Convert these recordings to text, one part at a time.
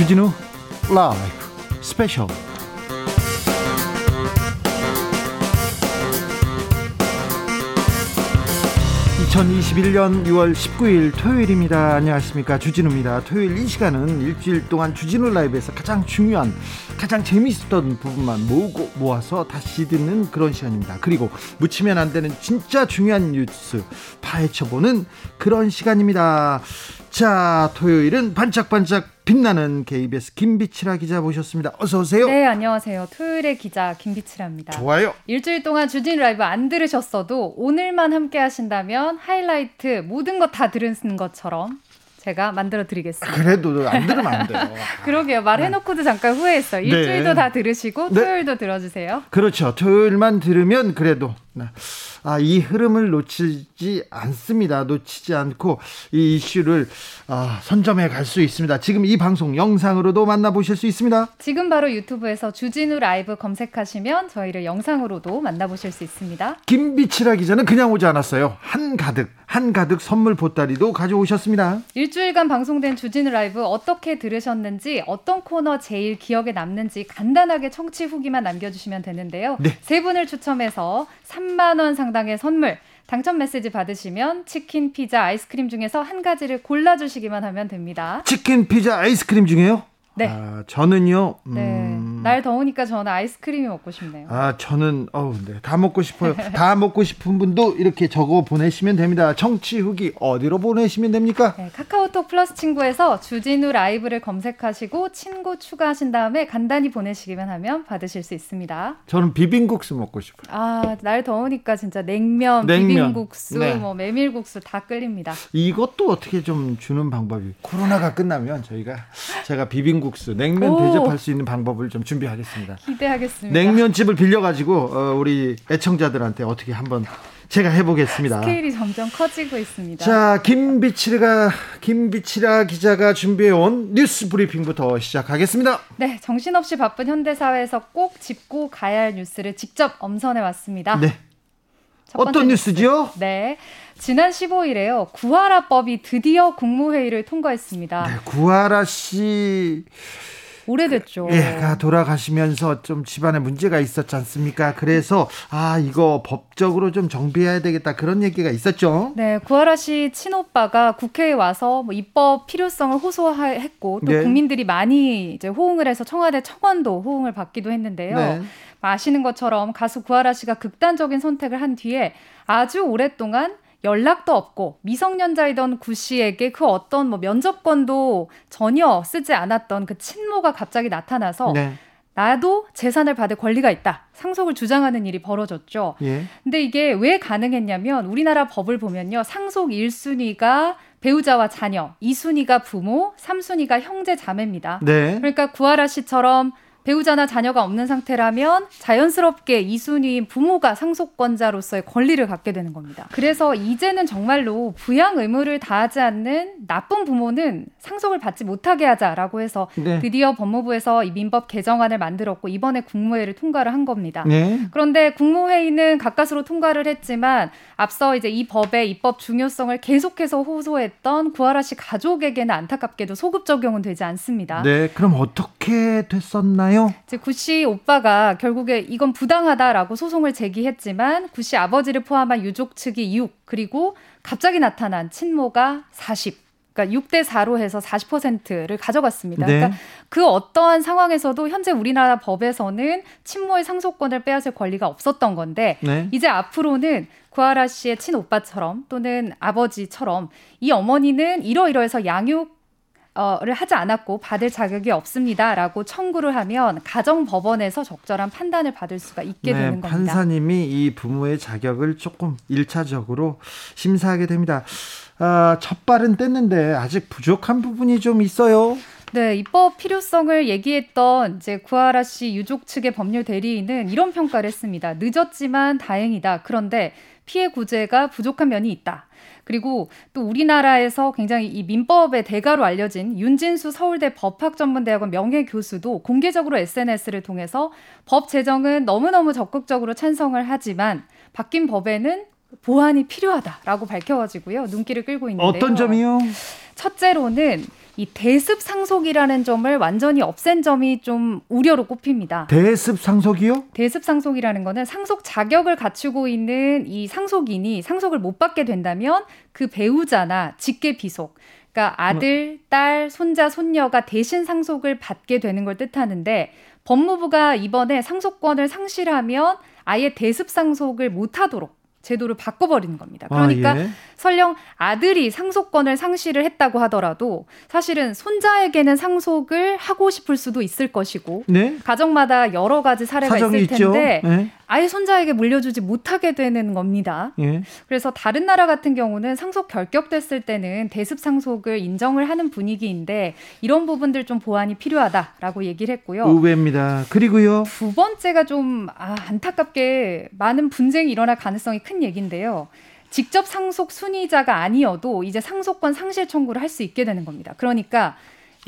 주진우 라이브 스페셜. (2021년 6월 19일) 토요일입니다. 안녕하십니까, 주진우입니다. 토요일 이 시간은 일주일 동안 주진우 라이브에서 가장 중요한, 가장 재미있었던 부분만 모으고 모아서 다시 듣는 그런 시간입니다. 그리고 묻히면 안 되는 진짜 중요한 뉴스 파헤쳐보는 그런 시간입니다. 자, 토요일은 반짝반짝 빛나는 KBS 김빛이라 기자 모셨습니다. 어서 오세요. 네, 안녕하세요. 토요일의 기자 김빛이라입니다. 좋아요. 일주일 동안 주진우 라이브 안 들으셨어도 오늘만 함께 하신다면 하이라이트 모든 것 다 들은 것처럼 제가 만들어드리겠습니다. 그래도 안 들으면 안 돼요. 그러게요. 말해놓고도 네. 잠깐 후회했어요. 일주일도 네. 다 들으시고 토요일도 네. 들어주세요. 그렇죠. 토요일만 들으면 그래도 이 흐름을 놓치지 않습니다. 놓치지 않고 이 이슈를 선점해 갈 수 있습니다. 지금 이 방송 영상으로도 만나보실 수 있습니다. 지금 바로 유튜브에서 주진우 라이브 검색하시면 저희를 영상으로도 만나보실 수 있습니다. 김빛이라 기자는 그냥 오지 않았어요. 한가득 선물 보따리도 가져오셨습니다. 일주일간 방송된 주진우 라이브 어떻게 들으셨는지, 어떤 코너 제일 기억에 남는지 간단하게 청취 후기만 남겨주시면 되는데요. 네. 세 분을 추첨해서 3만원 상당의 선물, 당첨 메시지 받으시면 치킨, 피자, 아이스크림 중에서 한 가지를 골라주시기만 하면 됩니다. 치킨, 피자, 아이스크림 중에요? 네. 저는요. 네. 날 더우니까 저는 아이스크림이 먹고 싶네요. 저는 네. 다 먹고 싶어요. 다 먹고 싶은 분도 이렇게 적어 보내시면 됩니다. 청취 후기 어디로 보내시면 됩니까? 네, 카카오톡 플러스 친구에서 주진우 라이브를 검색하시고 친구 추가하신 다음에 간단히 보내시기만 하면 받으실 수 있습니다. 저는 비빔국수 먹고 싶어요. 날 더우니까 진짜 냉면. 비빔국수, 네. 메밀국수 다 끓입니다. 이것도 어떻게 좀 주는 방법이, 코로나가 끝나면 제가 비빔국수 냉면 대접할 수 있는 방법을 좀 준비하겠습니다. 기대하겠습니다. 냉면집을 빌려가지고 우리 애청자들한테 어떻게 한번 제가 해보겠습니다. 스케일이 점점 커지고 있습니다. 자, 김빛이라 기자가 준비해온 뉴스 브리핑부터 시작하겠습니다. 네, 정신없이 바쁜 현대사회에서 꼭 짚고 가야 할 뉴스를 직접 엄선해왔습니다. 네. 어떤 뉴스지요? 네. 지난 15일에요. 구하라법이 드디어 국무회의를 통과했습니다. 네, 구하라 씨 오래됐죠. 얘가 돌아가시면서 좀 집안에 문제가 있었지 않습니까? 그래서 이거 법적으로 좀 정비해야 되겠다, 그런 얘기가 있었죠. 네, 구하라 씨 친오빠가 국회에 와서 입법 필요성을 호소했고 또 네. 국민들이 많이 이제 호응을 해서 청와대 청원도 호응을 받기도 했는데요. 네. 아시는 것처럼 가수 구하라 씨가 극단적인 선택을 한 뒤에 아주 오랫동안 연락도 없고 미성년자이던 구 씨에게 그 어떤 면접권도 전혀 쓰지 않았던 그 친모가 갑자기 나타나서 네. 나도 재산을 받을 권리가 있다, 상속을 주장하는 일이 벌어졌죠. 예. 근데 이게 왜 가능했냐면 우리나라 법을 보면요, 상속 1순위가 배우자와 자녀, 2순위가 부모, 3순위가 형제 자매입니다. 네. 그러니까 구하라 씨처럼 배우자나 자녀가 없는 상태라면 자연스럽게 2순위인 부모가 상속권자로서의 권리를 갖게 되는 겁니다. 그래서 이제는 정말로 부양 의무를 다하지 않는 나쁜 부모는 상속을 받지 못하게 하자라고 해서 네. 드디어 법무부에서 이 민법 개정안을 만들었고 이번에 국무회의를 통과를 한 겁니다. 네. 그런데 국무회의는 가까스로 통과를 했지만 앞서 이제 이 법의 입법 중요성을 계속해서 호소했던 구하라 씨 가족에게는 안타깝게도 소급 적용은 되지 않습니다. 네, 그럼 어떻게 됐었나요? 구씨 오빠가 결국에 이건 부당하다라고 소송을 제기했지만 구씨 아버지를 포함한 유족 측이 6, 그리고 갑자기 나타난 친모가 40, 그러니까 6대4로 해서 40%를 가져갔습니다. 네. 그러니까 그 어떠한 상황에서도 현재 우리나라 법에서는 친모의 상속권을 빼앗을 권리가 없었던 건데 네. 이제 앞으로는 구하라 씨의 친오빠처럼 또는 아버지처럼 이 어머니는 이러이러해서 양육 를 하지 않았고 받을 자격이 없습니다라고 청구를 하면 가정법원에서 적절한 판단을 받을 수가 있게 네, 되는 겁니다. 판사님이 이 부모의 자격을 조금 1차적으로 심사하게 됩니다. 첫 발은 뗐는데 아직 부족한 부분이 좀 있어요. 네, 입법 필요성을 얘기했던 이제 구하라 씨 유족 측의 법률 대리인은 이런 평가를 했습니다. 늦었지만 다행이다. 그런데 피해 구제가 부족한 면이 있다. 그리고 또 우리나라에서 굉장히 이 민법의 대가로 알려진 윤진수 서울대 법학전문대학원 명예교수도 공개적으로 SNS를 통해서 법 제정은 너무너무 적극적으로 찬성을 하지만 바뀐 법에는 보완이 필요하다라고 밝혀가지고요. 눈길을 끌고 있는데요. 어떤 점이요? 첫째로는 이 대습 상속이라는 점을 완전히 없앤 점이 좀 우려로 꼽힙니다. 대습 상속이요? 대습 상속이라는 거는 상속 자격을 갖추고 있는 이 상속인이 상속을 못 받게 된다면 그 배우자나 직계 비속, 그러니까 아들, 딸, 손자, 손녀가 대신 상속을 받게 되는 걸 뜻하는데, 법무부가 이번에 상속권을 상실하면 아예 대습 상속을 못하도록 제도를 바꿔버리는 겁니다. 그러니까 설령 아들이 상속권을 상실을 했다고 하더라도 사실은 손자에게는 상속을 하고 싶을 수도 있을 것이고, 네? 가정마다 여러 가지 사례가 있을 텐데 네? 아예 손자에게 물려주지 못하게 되는 겁니다. 네? 그래서 다른 나라 같은 경우는 상속 결격됐을 때는 대습 상속을 인정을 하는 분위기인데, 이런 부분들 좀 보완이 필요하다라고 얘기를 했고요. 의외입니다. 그리고요, 두 번째가 좀 안타깝게 많은 분쟁이 일어날 가능성이 큰 얘기인데요. 직접 상속 순위자가 아니어도 이제 상속권 상실 청구를 할 수 있게 되는 겁니다. 그러니까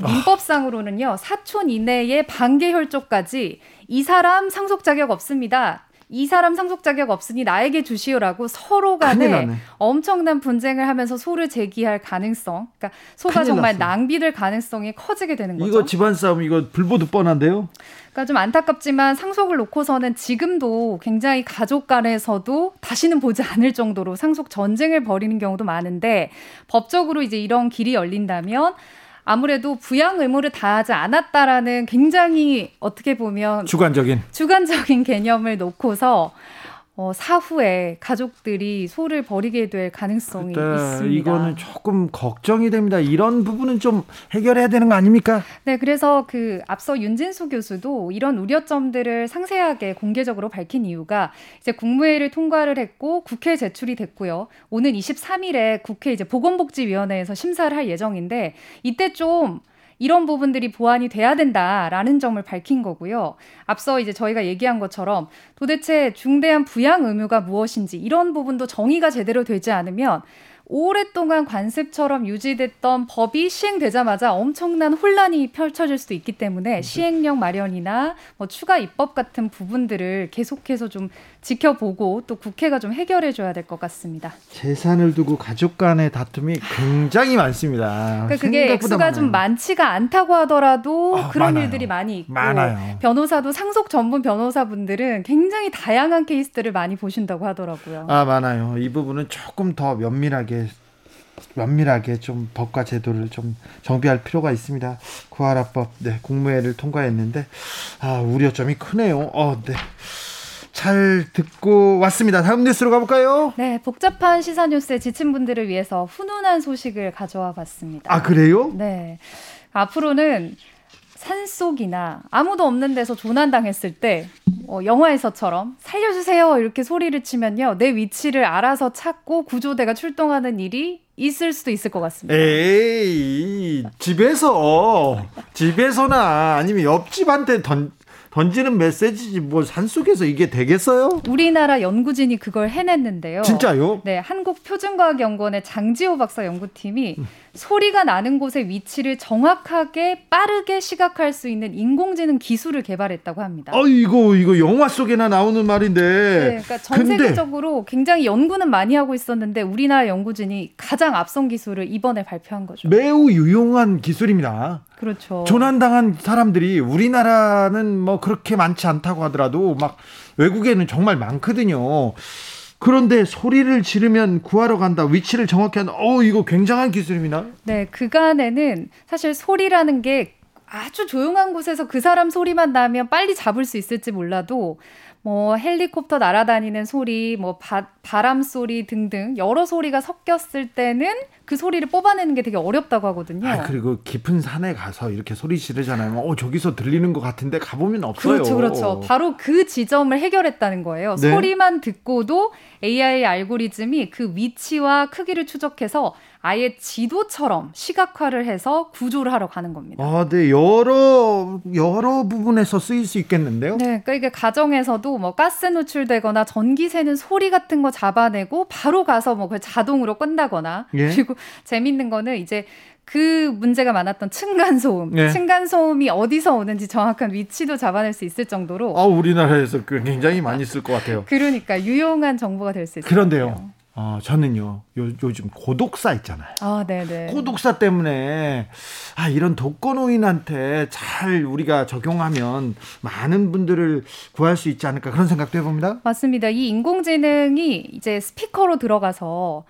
민법상으로는요, 사촌 이내의 반계 혈족까지 이 사람 상속 자격 없습니다, 이 사람 상속 자격 없으니 나에게 주시오라고 서로 간에 엄청난 분쟁을 하면서 소를 제기할 가능성, 그러니까 소가 정말 낭비될 가능성이 커지게 되는 거죠. 이거 집안 싸움, 이거 불보듯 뻔한데요. 그러니까 좀 안타깝지만 상속을 놓고서는 지금도 굉장히 가족 간에서도 다시는 보지 않을 정도로 상속 전쟁을 벌이는 경우도 많은데, 법적으로 이제 이런 길이 열린다면 아무래도 부양 의무를 다하지 않았다라는 굉장히 어떻게 보면 주관적인 개념을 놓고서 사후에 가족들이 소를 버리게 될 가능성이 있습니다. 이거는 조금 걱정이 됩니다. 이런 부분은 좀 해결해야 되는 거 아닙니까? 네, 그래서 그 앞서 윤진수 교수도 이런 우려점들을 상세하게 공개적으로 밝힌 이유가, 이제 국무회의를 통과를 했고 국회에 제출이 됐고요. 오는 23일에 국회 이제 보건복지위원회에서 심사를 할 예정인데, 이때 좀 이런 부분들이 보완이 돼야 된다라는 점을 밝힌 거고요. 앞서 이제 저희가 얘기한 것처럼 도대체 중대한 부양 의무가 무엇인지 이런 부분도 정의가 제대로 되지 않으면 오랫동안 관습처럼 유지됐던 법이 시행되자마자 엄청난 혼란이 펼쳐질 수도 있기 때문에 시행령 마련이나 뭐 추가 입법 같은 부분들을 계속해서 좀 지켜보고 또 국회가 좀 해결해줘야 될 것 같습니다. 재산을 두고 가족 간의 다툼이 굉장히 많습니다. 그러니까 그게 액수가 많아요. 좀 많지가 않다고 하더라도 그런 많아요. 일들이 많이 있고 많아요. 변호사도 상속 전문 변호사분들은 굉장히 다양한 케이스들을 많이 보신다고 하더라고요. 많아요. 이 부분은 조금 더 면밀하게 좀 법과 제도를 좀 정비할 필요가 있습니다. 구하라법, 네, 국무회의를 통과했는데 우려점이 크네요. 네. 잘 듣고 왔습니다. 다음 뉴스로 가볼까요? 네, 복잡한 시사 뉴스에 지친 분들을 위해서 훈훈한 소식을 가져와 봤습니다. 그래요? 네. 앞으로는 산속이나 아무도 없는 데서 조난당했을 때 영화에서처럼 살려주세요 이렇게 소리를 치면요, 내 위치를 알아서 찾고 구조대가 출동하는 일이 있을 수도 있을 것 같습니다. 에이, 집에서나 아니면 옆집한테 던지는 메시지지 뭐 산속에서 이게 되겠어요? 우리나라 연구진이 그걸 해냈는데요. 진짜요? 네, 한국표준과학연구원의 장지호 박사 연구팀이 소리가 나는 곳의 위치를 정확하게 빠르게 시각할 수 있는 인공지능 기술을 개발했다고 합니다. 이거 영화 속에나 나오는 말인데. 네, 그러니까 전 세계적으로 굉장히 연구는 많이 하고 있었는데 우리나라 연구진이 가장 앞선 기술을 이번에 발표한 거죠. 매우 유용한 기술입니다. 그렇죠. 조난당한 사람들이 우리나라는 뭐 그렇게 많지 않다고 하더라도 막 외국에는 정말 많거든요. 그런데 소리를 지르면 구하러 간다, 위치를 정확히 한다. 이거 굉장한 기술입니다. 네, 그간에는 사실 소리라는 게 아주 조용한 곳에서 그 사람 소리만 나면 빨리 잡을 수 있을지 몰라도 뭐 헬리콥터 날아다니는 소리, 뭐 바람 소리 등등 여러 소리가 섞였을 때는 그 소리를 뽑아내는 게 되게 어렵다고 하거든요. 그리고 깊은 산에 가서 이렇게 소리 지르잖아요. 저기서 들리는 것 같은데 가보면 없어요. 그렇죠. 바로 그 지점을 해결했다는 거예요. 네. 소리만 듣고도 AI 알고리즘이 그 위치와 크기를 추적해서 아예 지도처럼 시각화를 해서 구조를 하러 가는 겁니다. 네, 여러 부분에서 쓰일 수 있겠는데요. 네, 그러니까 이게 가정에서도 뭐 가스 노출되거나 전기 새는 소리 같은 거 잡아내고 바로 가서 뭐 그걸 자동으로 끈다거나. 예? 그리고 재밌는 거는 이제 그 문제가 많았던 층간소음. 예. 층간소음이 어디서 오는지 정확한 위치도 잡아낼 수 있을 정도로 우리나라에서 굉장히 많이 쓸 것 같아요. 그러니까 유용한 정보가 될 수 있어요. 그런데요, 저는요, 요즘 고독사 있잖아요. 아, 네네. 고독사 때문에, 이런 독거노인한테 잘 우리가 적용하면 많은 분들을 구할 수 있지 않을까 그런 생각도 해봅니다. 맞습니다. 이 인공지능이 이제 스피커로 들어가서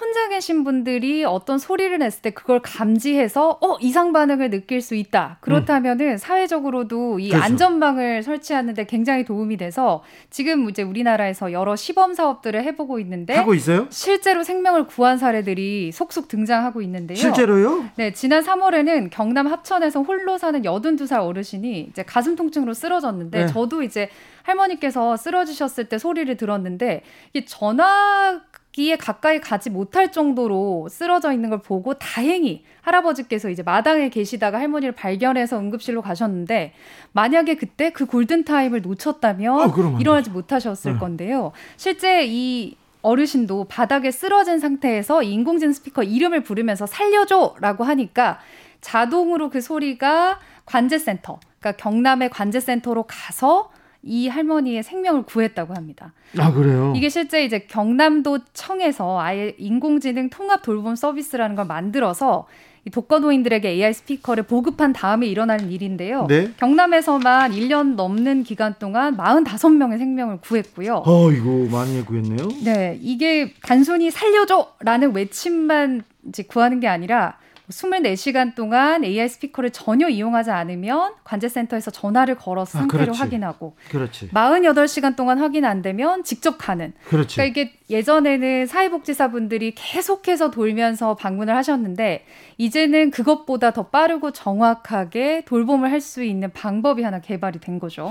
혼자 계신 분들이 어떤 소리를 냈을 때 그걸 감지해서 이상 반응을 느낄 수 있다. 그렇다면은 사회적으로도 이 안전망을 설치하는데 굉장히 도움이 돼서 지금 이제 우리나라에서 여러 시범 사업들을 해보고 있는데 하고 있어요? 실제로 생명을 구한 사례들이 속속 등장하고 있는데요. 실제로요? 네, 지난 3월에는 경남 합천에서 홀로 사는 82살 어르신이 이제 가슴 통증으로 쓰러졌는데, 네. 저도 이제 할머니께서 쓰러지셨을 때 소리를 들었는데 이게 전화기에 가까이 가지 못할 정도로 쓰러져 있는 걸 보고 다행히 할아버지께서 이제 마당에 계시다가 할머니를 발견해서 응급실로 가셨는데, 만약에 그때 그 골든타임을 놓쳤다면 일어나지 못하셨을 건데요. 실제 이 어르신도 바닥에 쓰러진 상태에서 인공지능 스피커 이름을 부르면서 살려줘라고 하니까 자동으로 그 소리가 관제센터, 그러니까 경남의 관제센터로 가서 이 할머니의 생명을 구했다고 합니다. 아, 그래요? 이게 실제 이제 경남도청에서 아예 인공지능 통합 돌봄 서비스라는 걸 만들어서 이 독거노인들에게 AI 스피커를 보급한 다음에 일어나는 일인데요. 네? 경남에서만 1년 넘는 기간 동안 45명의 생명을 구했고요. 이거 많이 구했네요. 네, 이게 단순히 살려줘라는 외침만 이제 구하는 게 아니라 24시간 동안 AI 스피커를 전혀 이용하지 않으면 관제센터에서 전화를 걸어서 상태를 확인하고, 48시간 동안 확인 안 되면 직접 가는. 그러니까 이게 예전에는 사회복지사분들이 계속해서 돌면서 방문을 하셨는데 이제는 그것보다 더 빠르고 정확하게 돌봄을 할 수 있는 방법이 하나 개발이 된 거죠.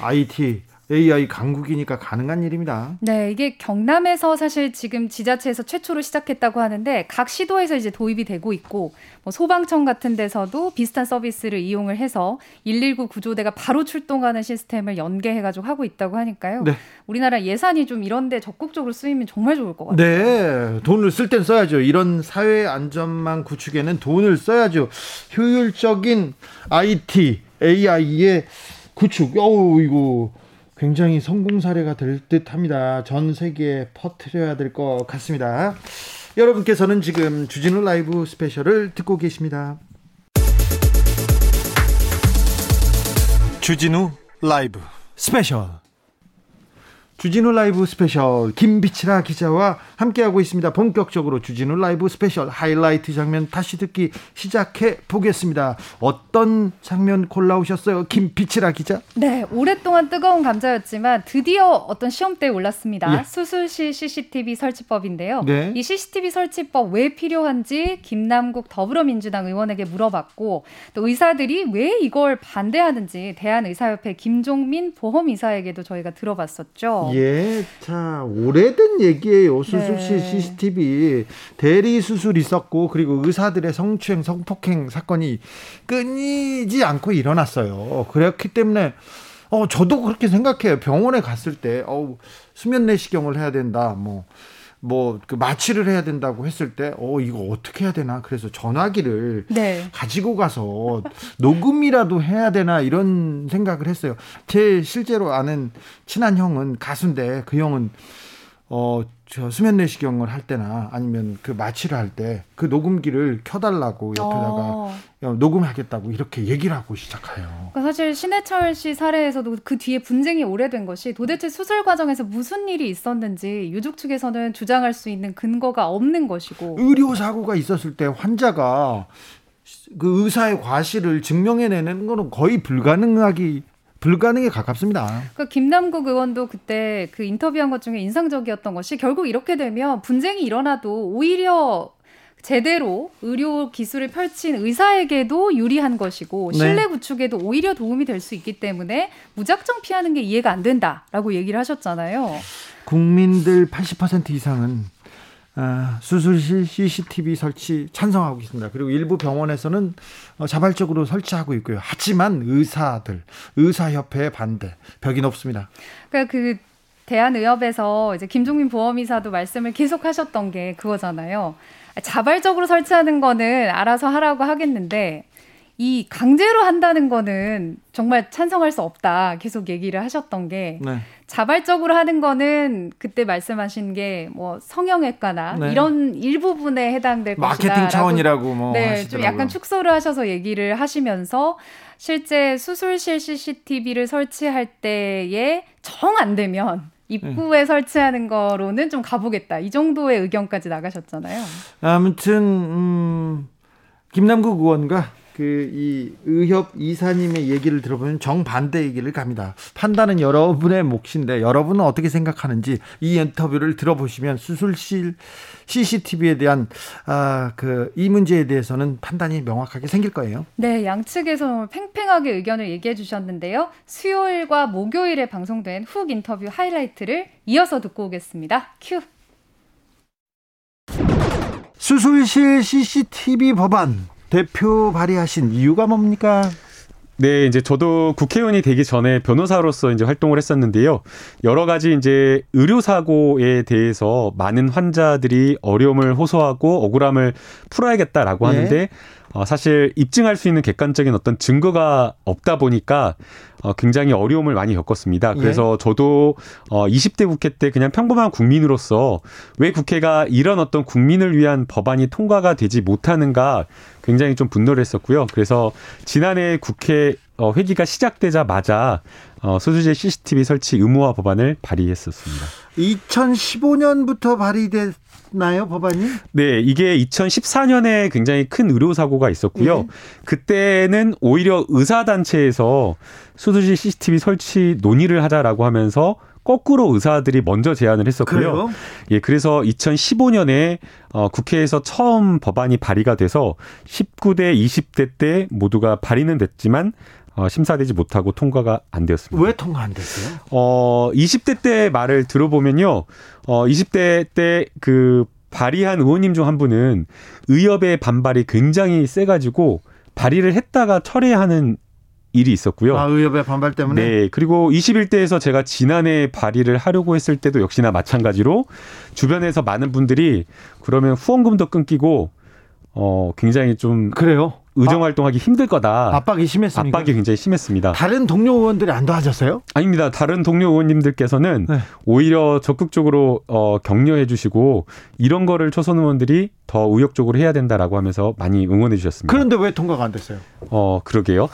IT. AI 강국이니까 가능한 일입니다. 네, 이게 경남에서 사실 지금 지자체에서 최초로 시작했다고 하는데 각 시도에서 이제 도입이 되고 있고, 뭐 소방청 같은 데서도 비슷한 서비스를 이용을 해서 119 구조대가 바로 출동하는 시스템을 연계해가지고 하고 있다고 하니까요. 네. 우리나라 예산이 좀 이런데 적극적으로 쓰이면 정말 좋을 것 같아요. 네, 돈을 쓸 땐 써야죠. 이런 사회 안전망 구축에는 돈을 써야죠. 효율적인 IT, AI의 구축. 이거 굉장히 성공 사례가 될 듯합니다. 전 세계에 퍼뜨려야 될 것 같습니다. 여러분께서는 지금 주진우 라이브 스페셜을 듣고 계십니다. 주진우 라이브 스페셜. 주진우 라이브 스페셜 김빛이라 기자와 함께하고 있습니다. 본격적으로 주진우 라이브 스페셜 하이라이트 장면 다시 듣기 시작해 보겠습니다. 어떤 장면 골라오셨어요, 김빛이라 기자? 네, 오랫동안 뜨거운 감자였지만 드디어 어떤 시험대에 올랐습니다. 예. 수술실 CCTV 설치법인데요. 네. 이 CCTV 설치법 왜 필요한지 김남국 더불어민주당 의원에게 물어봤고, 또 의사들이 왜 이걸 반대하는지 대한의사협회 김종민 보험의사에게도 저희가 들어봤었죠. 예, 자, 오래된 얘기예요. 수술실 네. CCTV 대리 수술 있었고, 그리고 의사들의 성추행, 성폭행 사건이 끊이지 않고 일어났어요. 그렇기 때문에 저도 그렇게 생각해요. 병원에 갔을 때 수면 내시경을 해야 된다, 그 마취를 해야 된다고 했을 때 이거 어떻게 해야 되나, 그래서 전화기를 가지고 가서 녹음이라도 해야 되나 이런 생각을 했어요. 제 실제로 아는 친한 형은 가수인데 그 형은 저 수면 내시경을 할 때나 아니면 그 마취를 할 때 그 녹음기를 켜달라고 옆에다가 녹음하겠다고 이렇게 얘기를 하고 시작해요. 그러니까 사실 신해철 씨 사례에서도 그 뒤에 분쟁이 오래된 것이 도대체 수술 과정에서 무슨 일이 있었는지 유족 측에서는 주장할 수 있는 근거가 없는 것이고, 의료사고가 있었을 때 환자가 그 의사의 과실을 증명해내는 건 거의 불가능에 가깝습니다. 그러니까 김남국 의원도 그때 그 인터뷰한 것 중에 인상적이었던 것이, 결국 이렇게 되면 분쟁이 일어나도 오히려 제대로 의료 기술을 펼친 의사에게도 유리한 것이고 신뢰 구축에도 오히려 도움이 될 수 있기 때문에 무작정 피하는 게 이해가 안 된다라고 얘기를 하셨잖아요. 국민들 80% 이상은 수술실 CCTV 설치 찬성하고 있습니다. 그리고 일부 병원에서는 자발적으로 설치하고 있고요. 하지만 의사협회의 반대, 벽이 높습니다. 그러니까 그 대한의협에서 이제 김종민 보험의사도 말씀을 계속 하셨던 게 그거잖아요. 자발적으로 설치하는 거는 알아서 하라고 하겠는데 이 강제로 한다는 거는 정말 찬성할 수 없다 계속 얘기를 하셨던 게 네. 자발적으로 하는 거는 그때 말씀하신 게 뭐 성형외과나 네. 이런 일부분에 해당될 마케팅 것이다. 마케팅 차원이라고 뭐 네, 하시더라고요. 좀 약간 축소를 하셔서 얘기를 하시면서 실제 수술실 CCTV를 설치할 때에 정 안 되면 입구에 설치하는 거로는 좀 가보겠다. 이 정도의 의견까지 나가셨잖아요. 아무튼 김남국 의원과 그 이 의협 이사님의 얘기를 들어보면 정반대의 길을 갑니다. 판단은 여러분의 몫인데 여러분은 어떻게 생각하는지 이 인터뷰를 들어보시면 수술실 CCTV에 대한 이 문제에 대해서는 판단이 명확하게 생길 거예요. 네, 양측에서 팽팽하게 의견을 얘기해 주셨는데요. 수요일과 목요일에 방송된 훅 인터뷰 하이라이트를 이어서 듣고 오겠습니다. 큐. 수술실 CCTV 법안 대표 발의하신 이유가 뭡니까? 네, 이제 저도 국회의원이 되기 전에 변호사로서 이제 활동을 했었는데요. 여러 가지 이제 의료사고에 대해서 많은 환자들이 어려움을 호소하고 억울함을 풀어야겠다라고 네. 하는데, 사실 입증할 수 있는 객관적인 어떤 증거가 없다 보니까 굉장히 어려움을 많이 겪었습니다. 그래서 예. 저도 20대 국회 때 그냥 평범한 국민으로서 왜 국회가 이런 어떤 국민을 위한 법안이 통과가 되지 못하는가 굉장히 좀 분노를 했었고요. 그래서 지난해 국회 회기가 시작되자마자 수술실 CCTV 설치 의무화 법안을 발의했었습니다. 2015년부터 발의됐 나요 법안이? 네, 이게 2014년에 굉장히 큰 의료 사고가 있었고요. 예. 그때는 오히려 의사 단체에서 수술실 CCTV 설치 논의를 하자라고 하면서 거꾸로 의사들이 먼저 제안을 했었고요. 그래요? 예, 그래서 2015년에 국회에서 처음 법안이 발의가 돼서 19대, 20대 때 모두가 발의는 됐지만 심사되지 못하고 통과가 안 되었습니다. 왜 통과 안 됐어요? 20대 때 말을 들어보면요. 20대 때 그 발의한 의원님 중 한 분은 의협의 반발이 굉장히 세가지고 발의를 했다가 철회하는 일이 있었고요. 아, 의협의 반발 때문에? 네. 그리고 21대에서 제가 지난해 발의를 하려고 했을 때도 역시나 마찬가지로 주변에서 많은 분들이 그러면 후원금도 끊기고 굉장히 좀 그래요? 의정활동하기 힘들 거다. 압박이 심했습니다. 압박이 굉장히 심했습니다. 다른 동료 의원들이 안 도와줬어요? 아닙니다. 다른 동료 의원님들께서는 네. 오히려 적극적으로 격려해 주시고 이런 거를 초선 의원들이 더 의욕적으로 해야 된다라고 하면서 많이 응원해 주셨습니다. 그런데 왜 통과가 안 됐어요? 그러게요.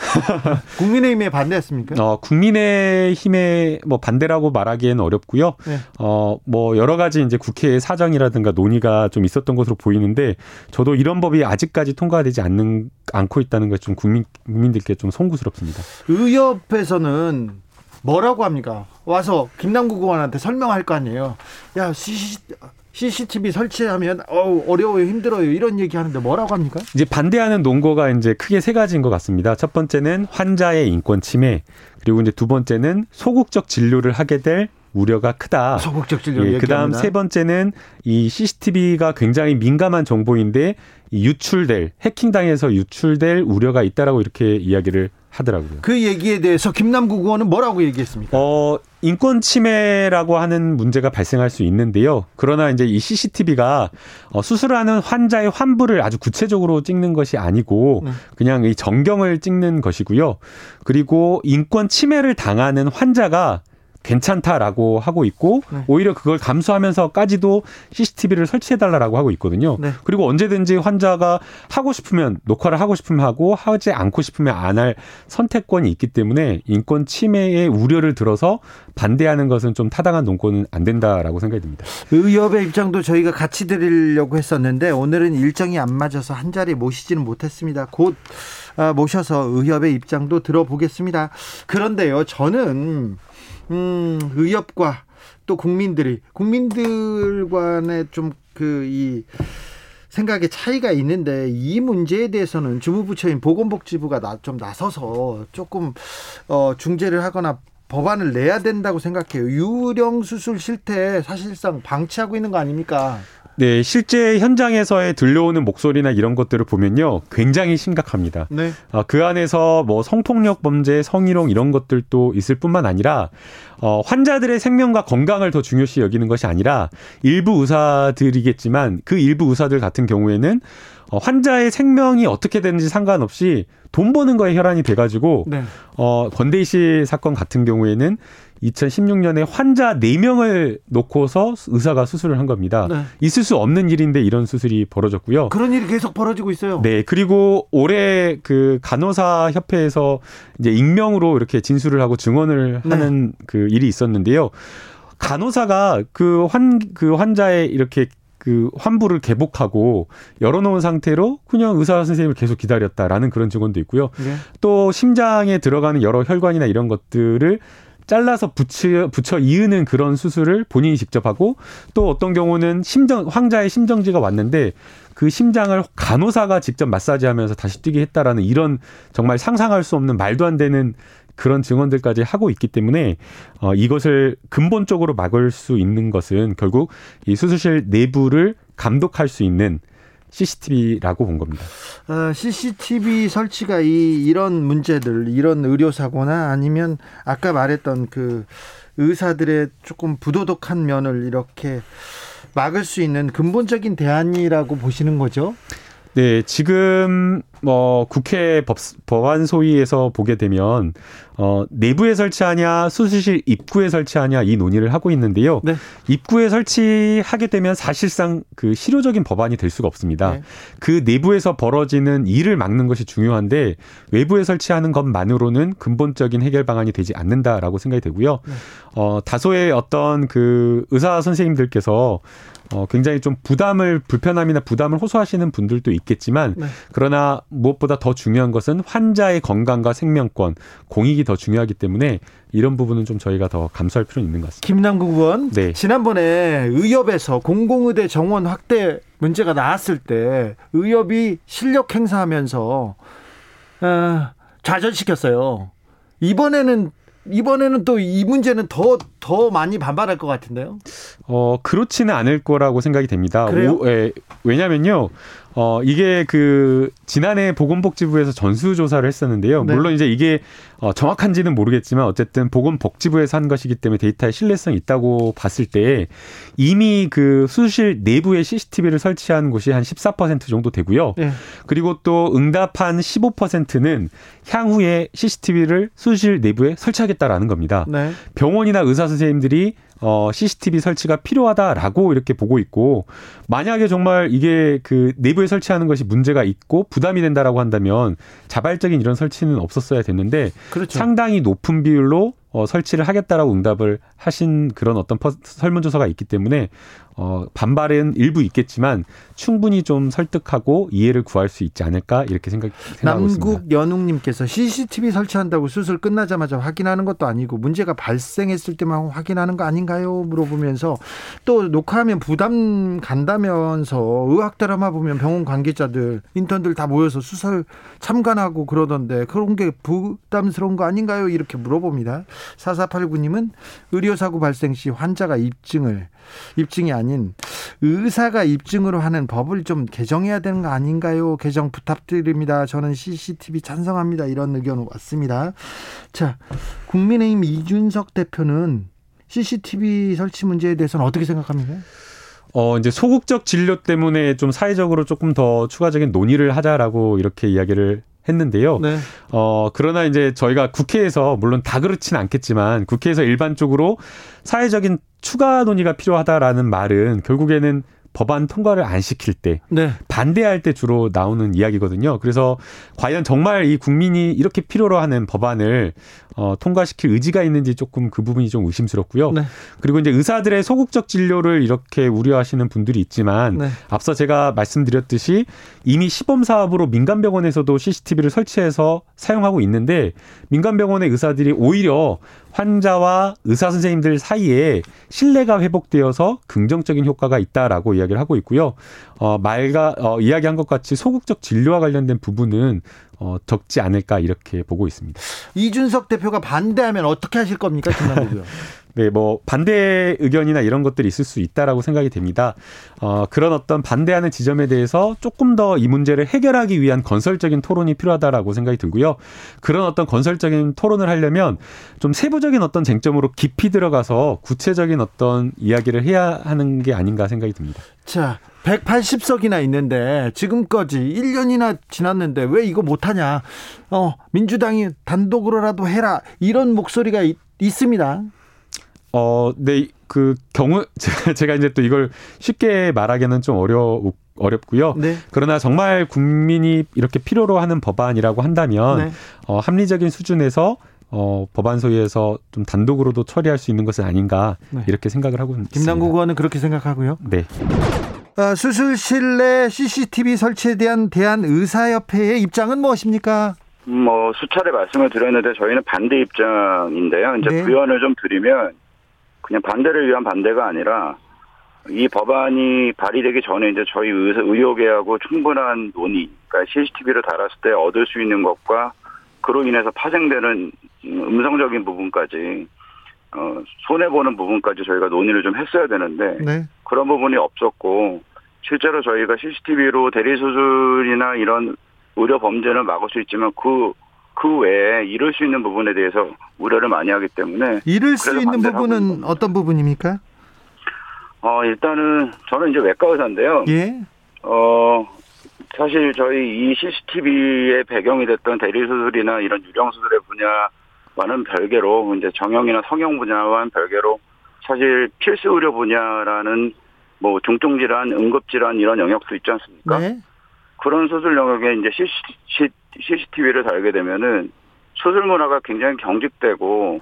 국민의힘에 반대했습니까? 국민의힘에 뭐 반대라고 말하기에는 어렵고요. 네. 뭐 여러 가지 이제 국회의 사정이라든가 논의가 좀 있었던 것으로 보이는데 저도 이런 법이 아직까지 통과되지 않고 있다는 게 좀 국민들께 좀 송구스럽습니다. 의협에서는 뭐라고 합니까? 와서 김남국 의원한테 설명할 거 아니에요. 야, CCTV 설치하면 어려워요, 힘들어요 이런 얘기하는데 뭐라고 합니까? 이제 반대하는 논거가 이제 크게 세 가지인 것 같습니다. 첫 번째는 환자의 인권 침해, 그리고 이제 두 번째는 소극적 진료를 하게 될 우려가 크다. 소극적 진료. 예, 그다음 세 번째는 이 CCTV가 굉장히 민감한 정보인데 유출될 해킹당해서 유출될 우려가 있다라고 이렇게 이야기를 하더라고요. 그 얘기에 대해서 김남국 의원은 뭐라고 얘기했습니까? 인권 침해라고 하는 문제가 발생할 수 있는데요. 그러나 이제 이 CCTV가 수술하는 환자의 환부를 아주 구체적으로 찍는 것이 아니고 그냥 이 전경을 찍는 것이고요. 그리고 인권 침해를 당하는 환자가 괜찮다라고 하고 있고 네. 오히려 그걸 감수하면서까지도 CCTV를 설치해달라고 하고 있거든요. 네. 그리고 언제든지 환자가 하고 싶으면 녹화를 하고 싶으면 하고 하지 않고 싶으면 안 할 선택권이 있기 때문에 인권 침해의 우려를 들어서 반대하는 것은 좀 타당한 논거는 안 된다라고 생각이 듭니다. 의협의 입장도 저희가 같이 드리려고 했었는데 오늘은 일정이 안 맞아서 한 자리에 모시지는 못했습니다. 곧 모셔서 의협의 입장도 들어보겠습니다. 그런데요, 저는 의협과 또 국민들 간의 좀 이 생각의 차이가 있는데 이 문제에 대해서는 주무부처인 보건복지부가 좀 나서서 조금 중재를 하거나 법안을 내야 된다고 생각해요. 유령 수술 실태 사실상 방치하고 있는 거 아닙니까? 네, 실제 현장에서의 들려오는 목소리나 이런 것들을 보면요, 굉장히 심각합니다. 네. 그 안에서 뭐 성폭력 범죄, 성희롱 이런 것들도 있을 뿐만 아니라 환자들의 생명과 건강을 더 중요시 여기는 것이 아니라 일부 의사들이겠지만 그 일부 의사들 같은 경우에는 환자의 생명이 어떻게 되는지 상관없이 돈 버는 거에 혈안이 돼가지고 네. 권대희 씨 사건 같은 경우에는 2016년에 환자 4명을 놓고서 의사가 수술을 한 겁니다. 네. 있을 수 없는 일인데 이런 수술이 벌어졌고요. 그런 일이 계속 벌어지고 있어요. 네. 그리고 올해 그 간호사 협회에서 이제 익명으로 이렇게 진술을 하고 증언을 하는 네. 그 일이 있었는데요. 간호사가 그 환자의 이렇게 그 환부를 개복하고 열어놓은 상태로 그냥 의사 선생님을 계속 기다렸다라는 그런 증언도 있고요. 네. 또 심장에 들어가는 여러 혈관이나 이런 것들을 잘라서 붙여 이으는 그런 수술을 본인이 직접 하고 또 어떤 경우는 환자의 심정지가 왔는데 그 심장을 간호사가 직접 마사지하면서 다시 뛰게 했다라는 이런 정말 상상할 수 없는 말도 안 되는 그런 증언들까지 하고 있기 때문에 이것을 근본적으로 막을 수 있는 것은 결국 이 수술실 내부를 감독할 수 있는 CCTV라고 본 겁니다. CCTV 설치가 이런 문제들, 이런 의료사고나 아니면 아까 말했던 그 의사들의 조금 부도덕한 면을 이렇게 막을 수 있는 근본적인 대안이라고 보시는 거죠? 네, 지금 국회 법안 소위에서 보게 되면 내부에 설치하냐 수술실 입구에 설치하냐 이 논의를 하고 있는데요. 네. 입구에 설치하게 되면 사실상 그 실효적인 법안이 될 수가 없습니다. 네. 그 내부에서 벌어지는 일을 막는 것이 중요한데 외부에 설치하는 것만으로는 근본적인 해결 방안이 되지 않는다라고 생각이 되고요. 네. 다소의 어떤 그 의사 선생님들께서 굉장히 좀 불편함이나 부담을 호소하시는 분들도 있겠지만 네. 그러나 무엇보다 더 중요한 것은 환자의 건강과 생명권, 공익이 더 중요하기 때문에 이런 부분은 좀 저희가 더 감수할 필요는 있는 것 같습니다. 김남국 의원, 네. 지난번에 의협에서 공공의대 정원 확대 문제가 나왔을 때 의협이 실력 행사하면서 좌절시켰어요. 이번에는 또 이 문제는 더 많이 반발할 것 같은데요? 그렇지는 않을 거라고 생각이 됩니다. 그래요? 왜냐면요. 이게 그 지난해 보건복지부에서 전수조사를 했었는데요. 네. 물론 이제 이게 정확한지는 모르겠지만 어쨌든 보건복지부에서 한 것이기 때문에 데이터의 신뢰성이 있다고 봤을 때 이미 그 수술실 내부에 CCTV를 설치한 곳이 한 14% 정도 되고요. 네. 그리고 또 응답한 15%는 향후에 CCTV를 수술실 내부에 설치하겠다라는 겁니다. 네. 병원이나 의사 선생님들이 CCTV 설치가 필요하다라고 이렇게 보고 있고 만약에 정말 이게 그 내부에 설치하는 것이 문제가 있고 부담이 된다라고 한다면 자발적인 이런 설치는 없었어야 됐는데 그렇죠. 상당히 높은 비율로 설치를 하겠다라고 응답을 하신 그런 어떤 설문조사가 있기 때문에 반발은 일부 있겠지만 충분히 좀 설득하고 이해를 구할 수 있지 않을까 이렇게 생각하고 있습니다. 남국 연웅님께서 CCTV 설치한다고 수술 끝나자마자 확인하는 것도 아니고 문제가 발생했을 때만 확인하는 거 아닌가요? 물어보면서 또 녹화하면 부담 간다면서 의학 드라마 보면 병원 관계자들 인턴들 다 모여서 수술 참관하고 그러던데 그런 게 부담스러운 거 아닌가요? 이렇게 물어봅니다. 4489님은 의료사고 발생 시 환자가 입증이 아닌 의사가 입증으로 하는 법을 좀 개정해야 되는 거 아닌가요? 개정 부탁드립니다. 저는 CCTV 찬성합니다. 이런 의견 왔습니다. 자, 국민의힘 이준석 대표는 CCTV 설치 문제에 대해서는 어떻게 생각합니까? 이제 소극적 진료 때문에 좀 사회적으로 조금 더 추가적인 논의를 하자라고 이렇게 이야기를 했는데요. 네. 그러나 이제 저희가 국회에서 물론 다 그렇진 않겠지만 국회에서 일반적으로 사회적인 추가 논의가 필요하다라는 말은 결국에는 법안 통과를 안 시킬 때 네. 반대할 때 주로 나오는 이야기거든요. 그래서 과연 정말 이 국민이 이렇게 필요로 하는 법안을 통과시킬 의지가 있는지 조금 그 부분이 좀 의심스럽고요. 네. 그리고 이제 의사들의 소극적 진료를 이렇게 우려하시는 분들이 있지만 네. 앞서 제가 말씀드렸듯이 이미 시범사업으로 민간병원에서도 CCTV를 설치해서 사용하고 있는데 민간병원의 의사들이 오히려 환자와 의사 선생님들 사이에 신뢰가 회복되어서 긍정적인 효과가 있다라고 이야기를 하고 있고요. 이야기한 것 같이 소극적 진료와 관련된 부분은 적지 않을까 이렇게 보고 있습니다. 이준석 대표가 반대하면 어떻게 하실 겁니까? 네, 뭐 반대 의견이나 이런 것들이 있을 수 있다라고 생각이 됩니다. 그런 어떤 반대하는 지점에 대해서 조금 더 이 문제를 해결하기 위한 건설적인 토론이 필요하다라고 생각이 들고요. 그런 어떤 건설적인 토론을 하려면 좀 세부적인 어떤 쟁점으로 깊이 들어가서 구체적인 어떤 이야기를 해야 하는 게 아닌가 생각이 듭니다. 자, 180석이나 있는데 지금까지 1년이나 지났는데 왜 이거 못하냐. 민주당이 단독으로라도 해라. 이런 목소리가 있습니다. 네, 그 경우 제가 이제 또 이걸 쉽게 말하기는 좀 어렵고요. 네. 그러나 정말 국민이 이렇게 필요로 하는 법안이라고 한다면 네. 합리적인 수준에서 법안 소위에서 좀 단독으로도 처리할 수 있는 것은 아닌가 네. 이렇게 생각을 하고 있습니다. 김남국 의원은 그렇게 생각하고요. 네. 수술실 내 CCTV 설치에 대한 대한의사협회의 입장은 무엇입니까? 뭐 수차례 말씀을 드렸는데 저희는 반대 입장인데요. 이제 네. 부연을 좀 드리면 그냥 반대를 위한 반대가 아니라 이 법안이 발의되기 전에 이제 저희 의료계하고 충분한 논의, 그러니까 CCTV를 달았을 때 얻을 수 있는 것과 그로 인해서 파생되는 음성적인 부분까지 손해보는 부분까지 저희가 논의를 좀 했어야 되는데 네. 그런 부분이 없었고 실제로 저희가 CCTV로 대리수술이나 이런 의료 범죄는 막을 수 있지만 그 외에 이룰 수 있는 부분에 대해서 우려를 많이 하기 때문에 이룰 수 있는 부분은 어떤 부분입니까? 일단은 저는 이제 외과 의사인데요. 예. 사실 저희 이 CCTV의 배경이 됐던 대리수술이나 이런 유령수술의 분야와는 별개로 이제 정형이나 성형 분야와는 별개로 사실 필수 의료 분야라는 뭐 중증질환, 응급질환 이런 영역도 있지 않습니까? 네. 그런 수술 영역에 이제 CCTV를 달게 되면은 수술 문화가 굉장히 경직되고,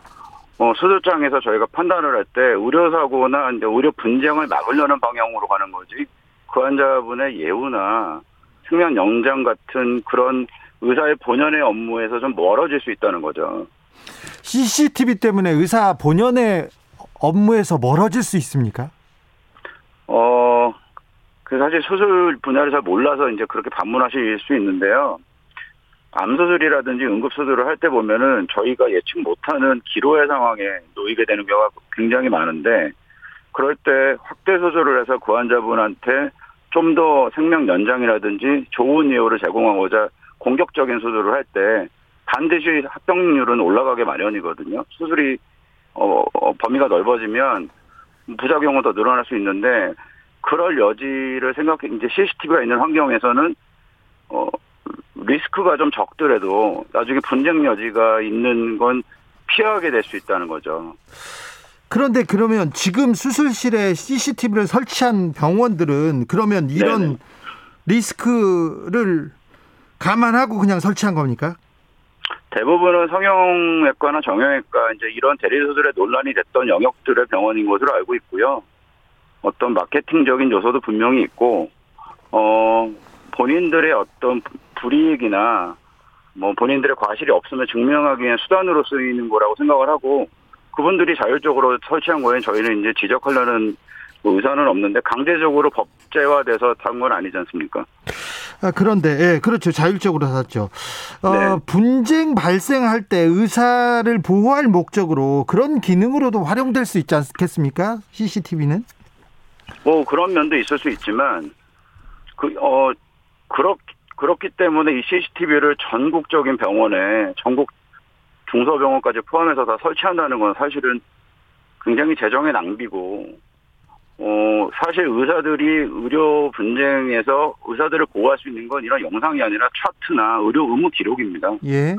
수술장에서 저희가 판단을 할 때 의료사고나 이제 의료 분쟁을 막으려는 방향으로 가는 거지, 그 환자분의 예우나 생명 연장 같은 그런 의사의 본연의 업무에서 좀 멀어질 수 있다는 거죠. CCTV 때문에 의사 본연의 업무에서 멀어질 수 있습니까? 그 사실 수술 분야를 잘 몰라서 이제 그렇게 반문하실 수 있는데요. 암수술이라든지 응급수술을 할 때 보면은 저희가 예측 못하는 기로의 상황에 놓이게 되는 경우가 굉장히 많은데 그럴 때 확대 수술을 해서 그 환자분한테 좀 더 생명 연장이라든지 좋은 예후를 제공하고자 공격적인 수술을 할 때 반드시 합병률은 올라가게 마련이거든요. 수술이 범위가 넓어지면 부작용은 더 늘어날 수 있는데 그럴 여지를 생각해 이제 CCTV가 있는 환경에서는 리스크가 좀 적더라도 나중에 분쟁 여지가 있는 건 피하게 될 수 있다는 거죠. 그런데 그러면 지금 수술실에 CCTV를 설치한 병원들은 그러면 이런 네네. 리스크를 감안하고 그냥 설치한 겁니까? 대부분은 성형외과나 정형외과 이제 이런 대리수술에 논란이 됐던 영역들의 병원인 것으로 알고 있고요. 어떤 마케팅적인 요소도 분명히 있고 본인들의 어떤 불이익이나 뭐 본인들의 과실이 없음을 증명하기 위한 수단으로 쓰이는 거라고 생각을 하고 그분들이 자율적으로 설치한 거에 저희는 이제 지적하려는 의사는 없는데 강제적으로 법제화돼서 단 건 아니지 않습니까? 그런데 예, 그렇죠. 자율적으로 샀죠. 네. 분쟁 발생할 때 의사를 보호할 목적으로 그런 기능으로도 활용될 수 있지 않겠습니까? CCTV는? 뭐 그런 면도 있을 수 있지만 그렇기 때문에 이 CCTV를 전국적인 병원에 전국 중소병원까지 포함해서 다 설치한다는 건 사실은 굉장히 재정의 낭비고 사실 의사들이 의료 분쟁에서 의사들을 보호할 수 있는 건 이런 영상이 아니라 차트나 의료 의무 기록입니다. 예.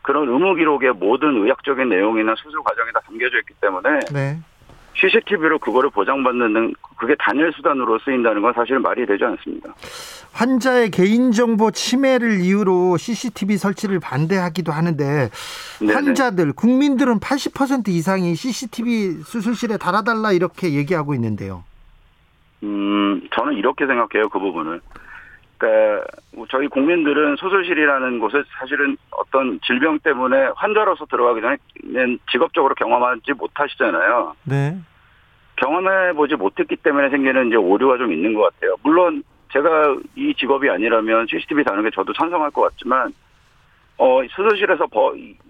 그런 의무 기록에 모든 의학적인 내용이나 수술 과정이 다 담겨져 있기 때문에 네. CCTV로 그거를 보장받는 그게 단일 수단으로 쓰인다는 건 사실 말이 되지 않습니다. 환자의 개인정보 침해를 이유로 CCTV 설치를 반대하기도 하는데 네네. 환자들, 국민들은 80% 이상이 CCTV 수술실에 달아달라 이렇게 얘기하고 있는데요. 저는 이렇게 생각해요. 그 부분을. 그러니까 저희 국민들은 수술실이라는 곳에 사실은 어떤 질병 때문에 환자로서 들어가기 전에는 직업적으로 경험하지 못하시잖아요. 네. 경험해보지 못했기 때문에 생기는 이제 오류가 좀 있는 것 같아요. 물론 제가 이 직업이 아니라면 CCTV 다는 게 저도 찬성할 것 같지만 수술실에서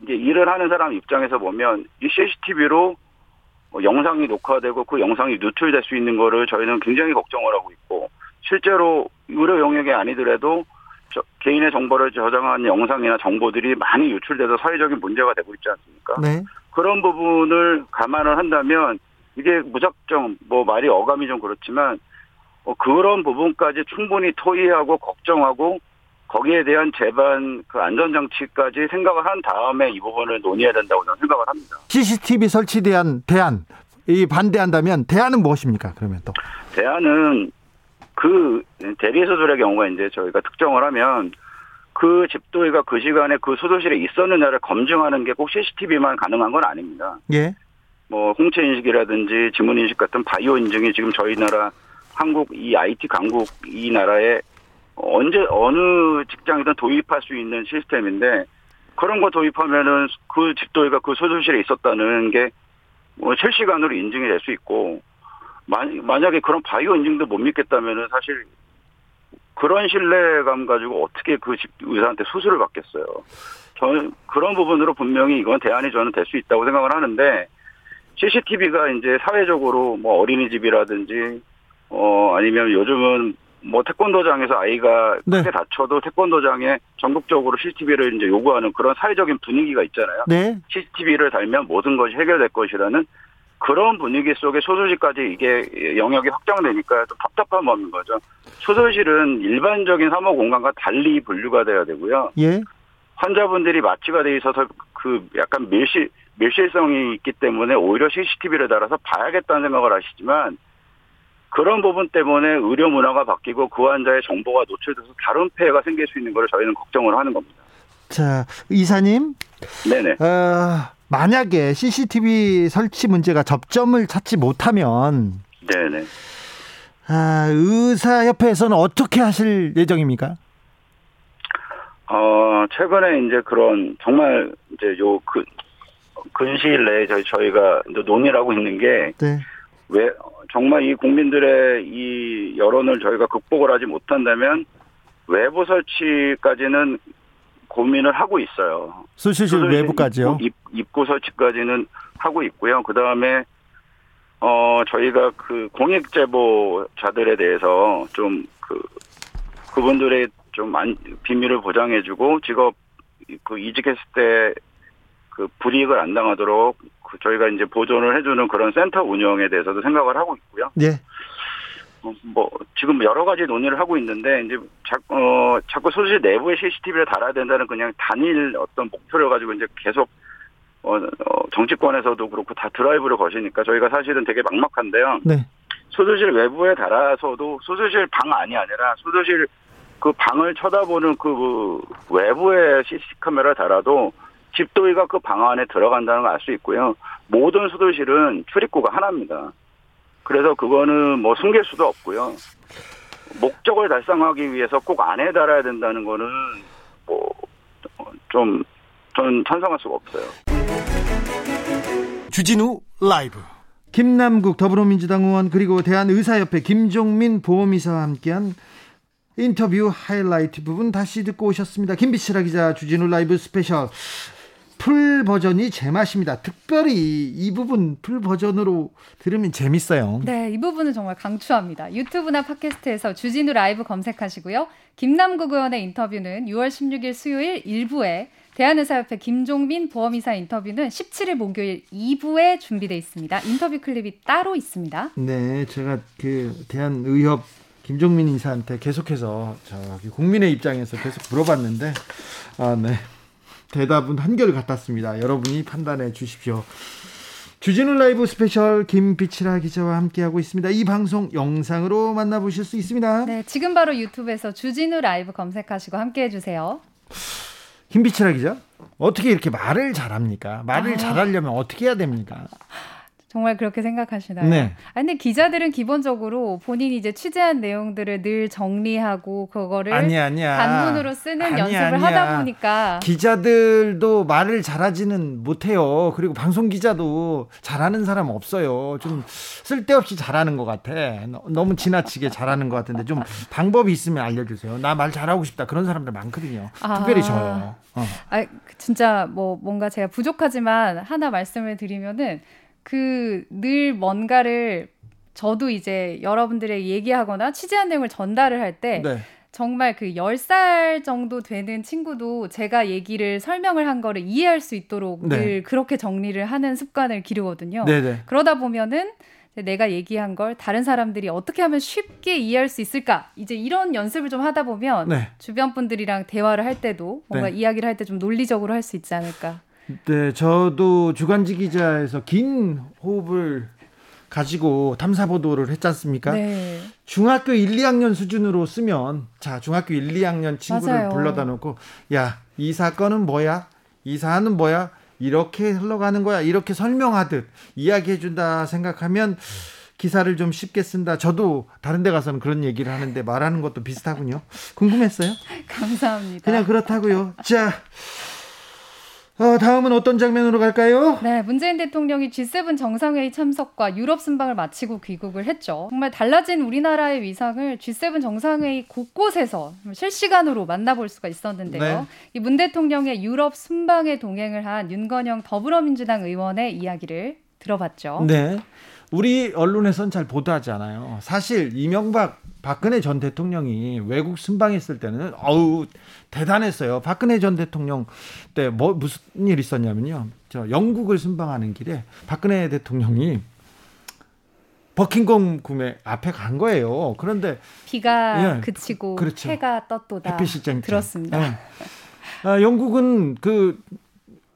이제 일을 하는 사람 입장에서 보면 이 CCTV로 영상이 녹화되고 그 영상이 누출될 수 있는 거를 저희는 굉장히 걱정을 하고 있고, 실제로 의료 영역이 아니더라도 개인의 정보를 저장한 영상이나 정보들이 많이 유출돼서 사회적인 문제가 되고 있지 않습니까? 네. 그런 부분을 감안을 한다면 이게 무작정, 말이 어감이 좀 그렇지만 그런 부분까지 충분히 토의하고 걱정하고 거기에 대한 제반 그 안전장치까지 생각을 한 다음에 이 부분을 논의해야 된다고 저는 생각을 합니다. CCTV 설치에 대한 대안이 반대한다면 대안은 무엇입니까? 그러면 또 대안은 그 대리소설의 경우가 이제 저희가 특정을 하면 그 집도의가 그 시간에 그 소도실에 있었느냐를 검증하는 게 꼭 CCTV만 가능한 건 아닙니다. 예. 홍채 인식이라든지 지문 인식 같은 바이오 인증이 지금 저희 나라 한국 이 IT 강국 이 나라에 언제 어느 직장이든 도입할 수 있는 시스템인데, 그런 거 도입하면은 그 집도의가 그 소도실에 있었다는 게 실시간으로 인증이 될 수 있고, 만약에 그런 바이오 인증도 못 믿겠다면은 사실 그런 신뢰감 가지고 어떻게 그 집 의사한테 수술을 받겠어요. 저는 그런 부분으로 분명히 이건 대안이 저는 될 수 있다고 생각을 하는데, CCTV가 이제 사회적으로 어린이집이라든지 아니면 요즘은 태권도장에서 아이가 크게 다쳐도 태권도장에 전국적으로 CCTV를 이제 요구하는 그런 사회적인 분위기가 있잖아요. 네. CCTV를 달면 모든 것이 해결될 것이라는 그런 분위기 속에 소도시까지 이게 영역이 확장되니까 좀 답답한 마음인 거죠. 소도실은 일반적인 사무 공간과 달리 분류가 돼야 되고요. 예. 환자분들이 마취가 돼 있어서 그 약간 밀실성이 있기 때문에 오히려 CCTV를 달아서 봐야겠다는 생각을 하시지만, 그런 부분 때문에 의료 문화가 바뀌고 그 환자의 정보가 노출돼서 다른 폐해가 생길 수 있는 걸 저희는 걱정을 하는 겁니다. 자, 이사님. 네네. 만약에 CCTV 설치 문제가 접점을 찾지 못하면, 네네. 의사협회에서는 어떻게 하실 예정입니까? 최근에 이제 그런 정말 이제 근시일 내에 저희가 논의를 하고 있는 게, 네. 왜 정말 이 국민들의 이 여론을 저희가 극복을 하지 못한다면 외부 설치까지는 고민을 하고 있어요. 수술실 외부까지요? 입구 설치까지는 하고 있고요. 그 다음에 저희가 그 공익 제보자들에 대해서 좀 그분들의 좀 비밀을 보장해주고 직업 그 이직했을 때 그 불이익을 안 당하도록 저희가 이제 보존을 해주는 그런 센터 운영에 대해서도 생각을 하고 있고요. 네. 지금 여러 가지 논의를 하고 있는데, 이제 자꾸 소실 내부에 CCTV를 달아야 된다는 그냥 단일 어떤 목표를 가지고 이제 계속 정치권에서도 그렇고 다 드라이브를 거시니까 저희가 사실은 되게 막막한데요. 네. 소도실 외부에 달아서도 소도실 방안이 아니라 소도실 그 방을 쳐다보는 그 외부에 CCTV 카메라를 달아도 집도의가 그 방 안에 들어간다는 걸 알 수 있고요. 모든 수도실은 출입구가 하나입니다. 그래서 그거는 숨길 수도 없고요. 목적을 달성하기 위해서 꼭 안에 달아야 된다는 거는 저는 찬성할 수가 없어요. 주진우 라이브. 김남국 더불어민주당 의원 그리고 대한의사협회 김종민 보험이사와 함께한 인터뷰 하이라이트 부분 다시 듣고 오셨습니다. 김빛이라 기자, 주진우 라이브 스페셜 풀 버전이 제맛입니다. 특별히 이 부분 풀 버전으로 들으면 재밌어요. 네, 이 부분은 정말 강추합니다. 유튜브나 팟캐스트에서 주진우 라이브 검색하시고요. 김남국 의원의 인터뷰는 6월 16일 수요일 1부에, 대한의사협회 김종민 보험이사 인터뷰는 17일 목요일 2부에 준비되어 있습니다. 인터뷰 클립이 따로 있습니다. 네, 제가 대한의협 김종민 이사한테 계속해서 국민의 입장에서 계속 물어봤는데 대답은 한결 같았습니다. 여러분이 판단해 주십시오. 주진우 라이브 스페셜 김빛이라 기자와 함께하고 있습니다. 이 방송 영상으로 만나보실 수 있습니다. 네, 지금 바로 유튜브에서 주진우 라이브 검색하시고 함께해 주세요. 김빛이라 기자, 어떻게 이렇게 말을 잘합니까? 말을 잘하려면 어떻게 해야 됩니까? 정말 그렇게 생각하시나요? 네. 근데 기자들은 기본적으로 본인이 이제 취재한 내용들을 늘 정리하고 그거를 단문으로 쓰는 연습을 하다 보니까. 기자들도 말을 잘하지는 못해요. 그리고 방송 기자도 잘하는 사람 없어요. 좀 쓸데없이 잘하는 것 같아. 너무 지나치게 잘하는 것 같은데 좀 방법이 있으면 알려주세요. 나 말 잘하고 싶다 그런 사람들 많거든요. 특별히 저요. 진짜 뭔가 제가 부족하지만 하나 말씀을 드리면은, 그 늘 뭔가를 저도 이제 여러분들에게 얘기하거나 취재한 내용을 전달을 할 때 네. 정말 그 10살 정도 되는 친구도 제가 얘기를 설명을 한 거를 이해할 수 있도록 네. 늘 그렇게 정리를 하는 습관을 기르거든요. 네네. 그러다 보면은 내가 얘기한 걸 다른 사람들이 어떻게 하면 쉽게 이해할 수 있을까? 이제 이런 연습을 좀 하다 보면 네. 주변 분들이랑 대화를 할 때도 뭔가 네. 이야기를 할 때 좀 논리적으로 할 수 있지 않을까? 네, 저도 주간지 기자에서 긴 호흡을 가지고 탐사보도를 했지 않습니까? 네. 중학교 1, 2학년 수준으로 쓰면 자 중학교 1, 2학년 친구를 맞아요. 불러다 놓고 야, 이 사건은 뭐야? 이 사안은 뭐야? 이렇게 흘러가는 거야. 이렇게 설명하듯 이야기해준다 생각하면 기사를 좀 쉽게 쓴다. 저도 다른 데 가서는 그런 얘기를 하는데 말하는 것도 비슷하군요. 궁금했어요? 감사합니다. 그냥 그렇다고요. 자. 다음은 어떤 장면으로 갈까요? 네, 문재인 대통령이 G7 정상회의 참석과 유럽 순방을 마치고 귀국을 했죠. 정말 달라진 우리나라의 위상을 G7 정상회의 곳곳에서 실시간으로 만나볼 수가 있었는데요. 네. 이 문 대통령의 유럽 순방에 동행을 한 윤건영 더불어민주당 의원의 이야기를 들어봤죠. 네, 우리 언론에선 잘 보도하지 않아요. 사실 이명박 박근혜 전 대통령이 외국 순방했을 때는 어우 대단했어요. 박근혜 전 대통령 때 무슨 일이 있었냐면요. 저 영국을 순방하는 길에 박근혜 대통령이 버킹엄 궁에 앞에 간 거예요. 그런데 비가 예, 그치고 그렇죠. 해가 떴도다. 햇빛이 쨍쨍. 들었습니다. 네. 영국은 그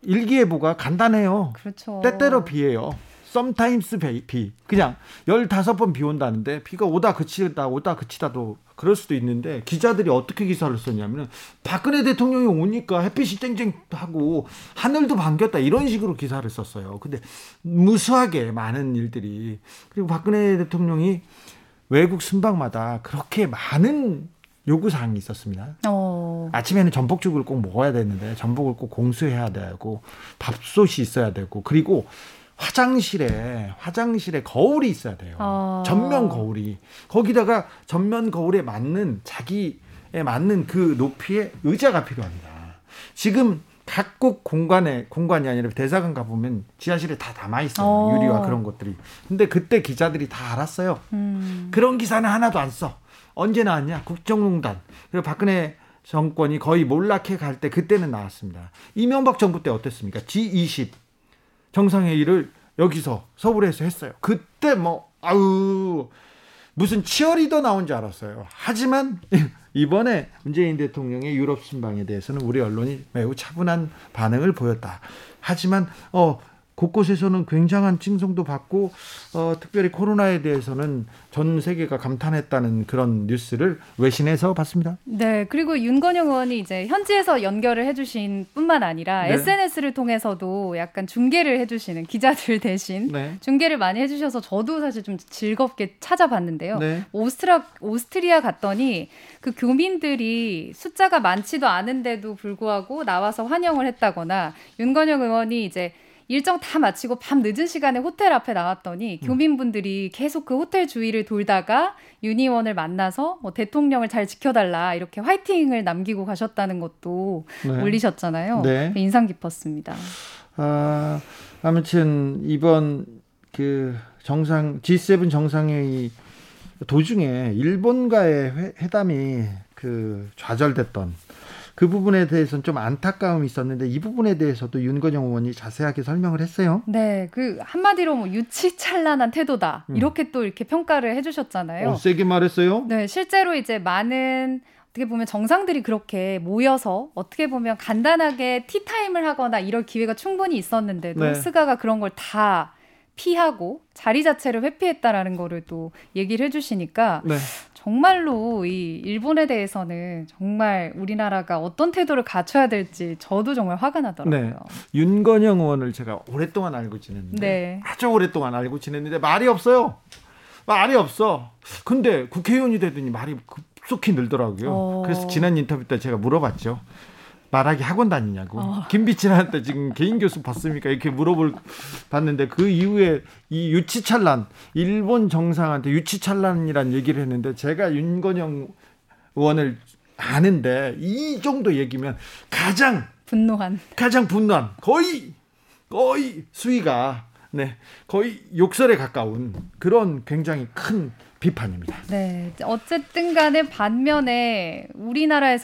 일기예보가 간단해요. 그렇죠. 때때로 비예요. sometimes 비. 그냥 15번 비 온다는데 비가 오다 그치다 오다 그치다도 그럴 수도 있는데 기자들이 어떻게 기사를 썼냐면 박근혜 대통령이 오니까 햇빛이 쨍쨍하고 하늘도 반겼다 이런 식으로 기사를 썼어요. 근데 무수하게 많은 일들이 그리고 박근혜 대통령이 외국 순방마다 그렇게 많은 요구사항이 있었습니다. 아침에는 전복죽을 꼭 먹어야 되는데 전복을 꼭 공수해야 되고 밥솥이 있어야 되고 그리고 화장실에 거울이 있어야 돼요. 전면 거울이. 거기다가 전면 거울에 맞는 자기에 맞는 그 높이의 의자가 필요합니다. 지금 각국 공간이 아니라 대사관 가보면 지하실에 다 담아있어요. 유리와 그런 것들이. 근데 그때 기자들이 다 알았어요. 그런 기사는 하나도 안 써. 언제 나왔냐? 국정농단. 그리고 박근혜 정권이 거의 몰락해 갈 때 그때는 나왔습니다. 이명박 정부 때 어땠습니까? G20. 정상회의를 여기서 서울에서 했어요. 그때 무슨 치어리더 나온 줄 알았어요. 하지만 이번에 문재인 대통령의 유럽 순방에 대해서는 우리 언론이 매우 차분한 반응을 보였다. 하지만 곳곳에서는 굉장한 칭송도 받고 특별히 코로나에 대해서는 전 세계가 감탄했다는 그런 뉴스를 외신에서 봤습니다. 네, 그리고 윤건영 의원이 이제 현지에서 연결을 해주신 뿐만 아니라 네. SNS를 통해서도 약간 중계를 해주시는 기자들 대신 네. 중계를 많이 해주셔서 저도 사실 좀 즐겁게 찾아봤는데요. 네. 오스트리아 갔더니 그 교민들이 숫자가 많지도 않은데도 불구하고 나와서 환영을 했다거나 윤건영 의원이 이제 일정 다 마치고 밤 늦은 시간에 호텔 앞에 나왔더니 교민분들이 계속 그 호텔 주위를 돌다가 윤희원을 만나서 뭐 대통령을 잘 지켜달라 이렇게 화이팅을 남기고 가셨다는 것도 네. 올리셨잖아요. 네. 인상 깊었습니다. 아무튼 이번 그 G7 정상회의 도중에 일본과의 회담이 그 좌절됐던 그 부분에 대해서는 좀 안타까움이 있었는데 이 부분에 대해서도 윤건영 의원이 자세하게 설명을 했어요. 네, 그 한마디로 뭐 유치찬란한 태도다 이렇게 또 이렇게 평가를 해주셨잖아요. 세게 말했어요. 네, 실제로 이제 많은 어떻게 보면 정상들이 그렇게 모여서 어떻게 보면 간단하게 티타임을 하거나 이럴 기회가 충분히 있었는데도 네. 스가가 그런 걸 다 피하고 자리 자체를 회피했다라는 거를 또 얘기를 해주시니까. 네. 정말로 이 일본에 대해서는 정말 우리나라가 어떤 태도를 갖춰야 될지 저도 정말 화가 나더라고요. 네. 윤건영 의원을 제가 오랫동안 알고 지냈는데 네. 아주 오랫동안 알고 지냈는데 말이 없어요. 말이 없어. 근데 국회의원이 되더니 말이 급속히 늘더라고요. 그래서 지난 인터뷰 때 제가 물어봤죠. 말하기 학원 다니냐고. 김빛이라한테 지금 개인 교수 봤습니까? 이렇게 봤는데 그 이후에 이 유치찬란 일본 정상한테 유치찬란이란 얘기를 했는데 제가 윤건영 의원을 아는데 이 정도 얘기면 가장 분노한 거의 수위가 네, 거의 욕설에 가까운 그런 굉장히 큰 비판입니다. 네, 어쨌든 간에 반면에 우리나라에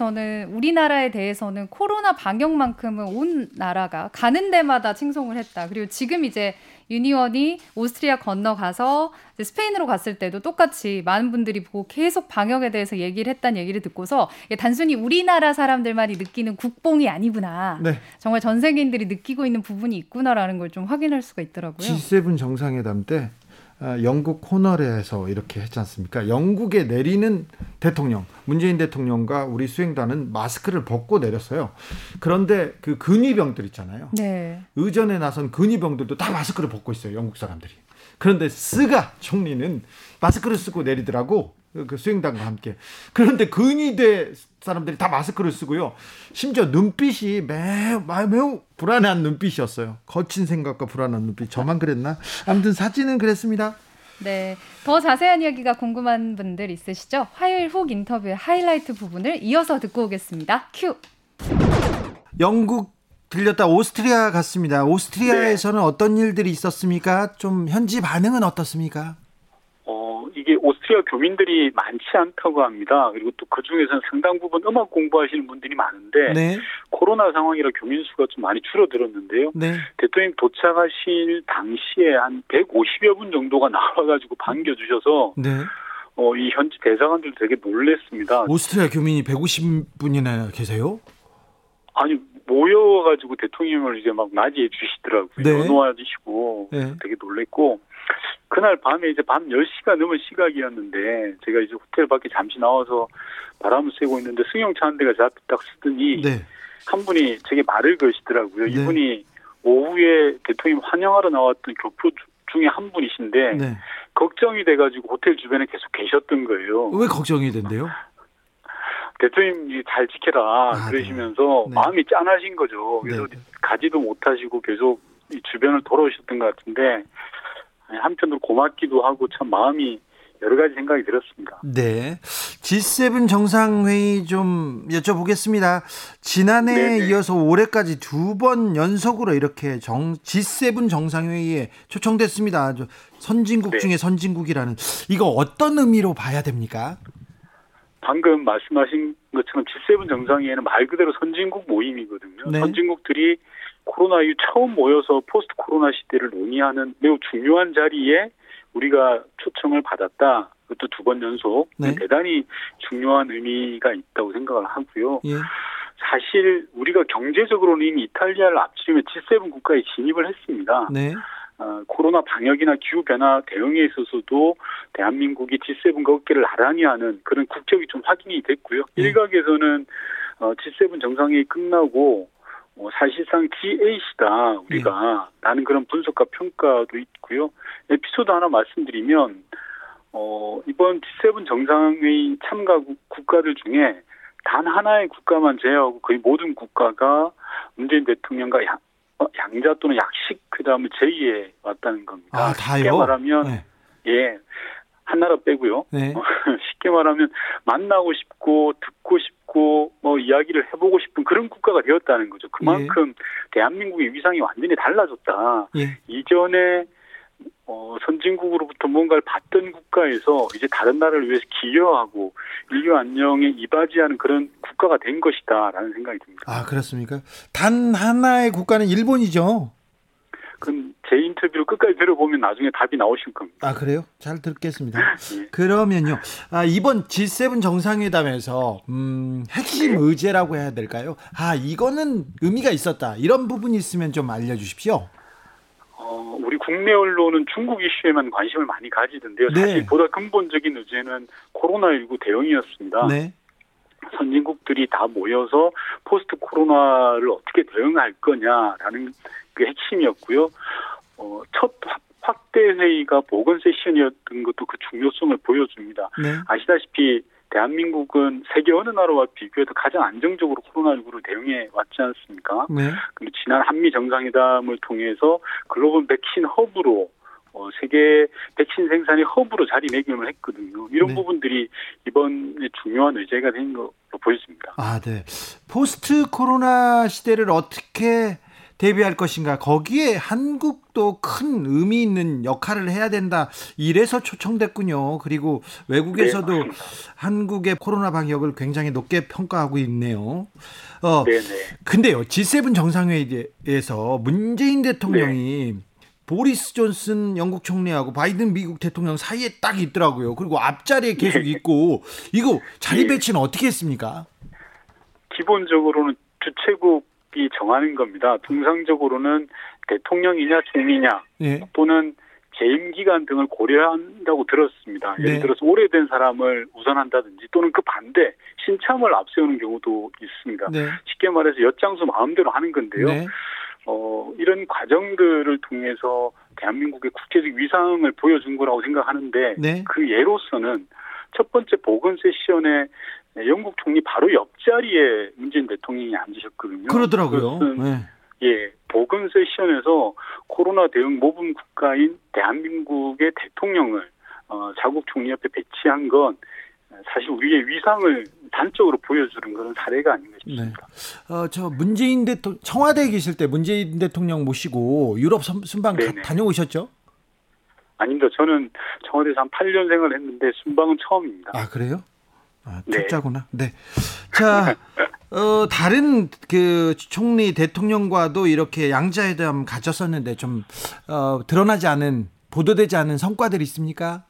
대해서는 코로나 방역만큼은 온 나라가 가는 데마다 칭송을 했다. 그리고 지금 이제 유니원이 오스트리아 건너가서 스페인으로 갔을 때도 똑같이 많은 분들이 보고 계속 방역에 대해서 얘기를 했다는 얘기를 듣고서 단순히 우리나라 사람들만이 느끼는 국뽕이 아니구나. 네. 정말 전 세계인들이 느끼고 있는 부분이 있구나라는 걸 좀 확인할 수가 있더라고요. G7 정상회담 때 영국 코널에서 이렇게 했지 않습니까? 영국에 내리는 대통령, 문재인 대통령과 우리 수행단은 마스크를 벗고 내렸어요. 그런데 그 근위병들 있잖아요. 네. 의전에 나선 근위병들도 다 마스크를 벗고 있어요, 영국 사람들이. 그런데 스가 총리는 마스크를 쓰고 내리더라고, 그 수행단과 함께. 그런데 근위대 사람들이 다 마스크를 쓰고요. 심지어 눈빛이 매우 불안한 눈빛이었어요. 거친 생각과 불안한 눈빛. 저만 그랬나? 아무튼 사진은 그랬습니다. 네, 더 자세한 이야기가 궁금한 분들 있으시죠? 화요일 훅 인터뷰의 하이라이트 부분을 이어서 듣고 오겠습니다. 큐. 영국 들렸다 오스트리아 갔습니다. 오스트리아에서는 네. 어떤 일들이 있었습니까? 좀 현지 반응은 어떻습니까? 이게 오스트리아 교민들이 많지 않다고 합니다. 그리고 또 그중에서는 상당 부분 음악 공부하시는 분들이 많은데 네. 코로나 상황이라 교민 수가 좀 많이 줄어들었는데요. 네. 대통령 도착하실 당시에 한 150여 분 정도가 나와가지고 반겨주셔서 네. 이 현지 대사관들도 되게 놀랬습니다. 오스트리아 교민이 150분이나 계세요? 아니, 모여가지고 대통령을 이제 막 맞이해 주시더라고요. 네. 연호하시고 네. 되게 놀랬고 그날 밤에 이제 밤 10시가 넘은 시각이었는데 제가 이제 호텔 밖에 잠시 나와서 바람을 쐬고 있는데 승용차 한 대가 제 앞에 딱 쓰더니 네. 한 분이 제게 말을 거시더라고요. 네. 이분이 오후에 대통령 환영하러 나왔던 교포 중에 한 분이신데 네. 걱정이 돼가지고 호텔 주변에 계속 계셨던 거예요. 왜 걱정이 된대요? 대통령이 잘 지켜라 그러시면서 네. 마음이 짠하신 거죠. 그래서 네. 가지도 못하시고 계속 이 주변을 돌아오셨던 것 같은데 한편으로 고맙기도 하고 참 마음이 여러 가지 생각이 들었습니다. 네, G7 정상회의 좀 여쭤보겠습니다. 지난해에 네네. 이어서 올해까지 2번 연속으로 이렇게 G7 정상회의에 초청됐습니다. 선진국 네. 중에 선진국이라는 이거 어떤 의미로 봐야 됩니까? 방금 말씀하신 것처럼 G7 정상회의는 말 그대로 선진국 모임이거든요. 네. 선진국들이 코로나 이후 처음 모여서 포스트 코로나 시대를 논의하는 매우 중요한 자리에 우리가 초청을 받았다. 그것도 2번 연속. 네. 대단히 중요한 의미가 있다고 생각을 하고요. 예. 사실 우리가 경제적으로는 이미 이탈리아를 앞지르며 G7 국가에 진입을 했습니다. 네. 코로나 방역이나 기후변화 대응에 있어서도 대한민국이 G7과 어깨를 나란히 하는 그런 국적이 좀 확인이 됐고요. 일각에서는 G7 정상회의 끝나고 사실상 GAC다 우리가 네. 라는 그런 분석과 평가도 있고요. 에피소드 하나 말씀드리면 이번 G7 정상회의 참가 국가들 중에 단 하나의 국가만 제외하고 거의 모든 국가가 문재인 대통령과 양자 또는 약식 회담을 제2에 왔다는 겁니다. 아, 다요? 쉽게 말하면 네. 예, 한나라 빼고요. 네. 쉽게 말하면 만나고 싶고 듣고 싶고 뭐 이야기를 해보고 싶은 그런 국가가 되었다는 거죠. 그만큼 예. 대한민국의 위상이 완전히 달라졌다. 예. 이전에 선진국으로부터 뭔가를 받던 국가에서 이제 다른 나라를 위해서 기여하고 인류 안녕에 이바지하는 그런 국가가 된 것이다라는 생각이 듭니다. 아, 그렇습니까? 단 하나의 국가는 일본이죠. 그럼 제 인터뷰를 끝까지 들어보면 나중에 답이 나오실 겁니다. 아, 그래요? 잘 듣겠습니다. 네. 그러면요. 이번 G7 정상회담에서 핵심 의제라고 해야 될까요? 아, 이거는 의미가 있었다. 이런 부분이 있으면 좀 알려주십시오. 우리 국내 언론은 중국 이슈에만 관심을 많이 가지던데요. 네. 사실 보다 근본적인 의제는 코로나19 대응이었습니다. 네. 선진국들이 다 모여서 포스트 코로나를 어떻게 대응할 거냐라는 그 핵심이었고요. 첫 확대 회의가 보건 세션이었던 것도 그 중요성을 보여줍니다. 네. 아시다시피 대한민국은 세계 어느 나라와 비교해도 가장 안정적으로 코로나19로 대응해 왔지 않습니까? 네. 그리고 지난 한미 정상회담을 통해서 글로벌 백신 허브로 세계 백신 생산의 허브로 자리매김을 했거든요. 이런 네. 부분들이 이번에 중요한 의제가 된 걸로 보여집니다. 아, 네. 포스트 코로나 시대를 어떻게 대비할 것인가, 거기에 한국도 큰 의미 있는 역할을 해야 된다, 이래서 초청됐군요. 그리고 외국에서도 네, 한국의 코로나 방역을 굉장히 높게 평가하고 있네요. 근데요, G7 정상회의에서 문재인 대통령이 보리스 존슨 영국 총리하고 바이든 미국 대통령 사이에 딱 있더라고요. 그리고 앞자리에 계속 있고, 이거 자리 배치는 어떻게 했습니까? 기본적으로는 주최국이 정하는 겁니다. 통상적으로는 대통령이냐 총리냐 또는 재임 기간 등을 고려한다고 들었습니다. 예를 들어서 오래된 사람을 우선한다든지, 또는 그 반대 신참을 앞세우는 경우도 있습니다. 쉽게 말해서 엿장수 마음대로 하는 건데요. 이런 과정들을 통해서 대한민국의 국제적 위상을 보여준 거라고 생각하는데, 그 예로서는 첫 번째 보건세 시연에 영국 총리 바로 옆자리에 문재인 대통령이 앉으셨거든요. 그러더라고요. 보건세 시연에서 코로나 대응 모범 국가인 대한민국의 대통령을 자국 총리 옆에 배치한 건 사실 우리의 위상을 단적으로 보여주는 그런 사례가 아닌가 싶습니다. 저 문재인 대통령, 청와대에 계실 때 문재인 대통령 모시고 유럽 순방 다녀오셨죠? 아닙니다. 저는 청와대에서 한 8년 생활을 했는데 순방은 처음입니다. 아, 그래요? 첫자구나. 자, 다른 그 총리 대통령과도 이렇게 양자회담 가졌었는데 좀 드러나지 않은, 보도되지 않은 성과들이 있습니까?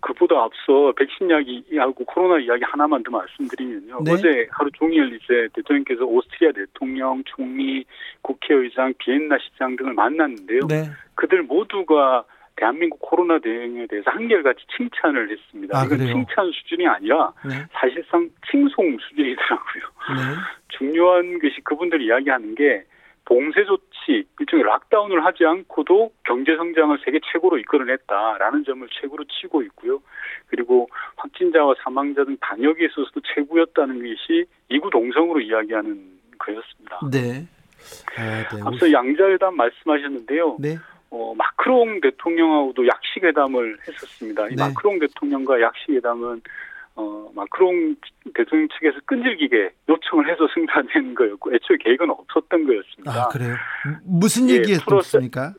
그보다 앞서 백신 이야기하고 코로나 이야기 하나만 더 말씀드리면요. 어제 하루 종일 이제 대통령께서 오스트리아 대통령, 총리, 국회의장, 비엔나 시장 등을 만났는데요. 그들 모두가 대한민국 코로나 대응에 대해서 한결같이 칭찬을 했습니다. 이건 칭찬 수준이 아니라 사실상 칭송 수준이더라고요. 중요한 것이 그분들이 이야기하는 게 봉쇄 조치, 일종의 락다운을 하지 않고도 경제 성장을 세계 최고로 이끌어냈다라는 점을 최고로 치고 있고요. 그리고 확진자와 사망자 등 방역에 있어서도 최고였다는 것이 이구동성으로 이야기하는 거였습니다. 앞서 양자회담 말씀하셨는데요. 마크롱 대통령하고도 약식회담을 했었습니다. 이 마크롱 대통령과 약식회담은 마크롱 대통령 측에서 끈질기게 요청을 해서 승인된 거였고, 애초에 계획은 없었던 거였습니다. 무슨 얘기였습니까?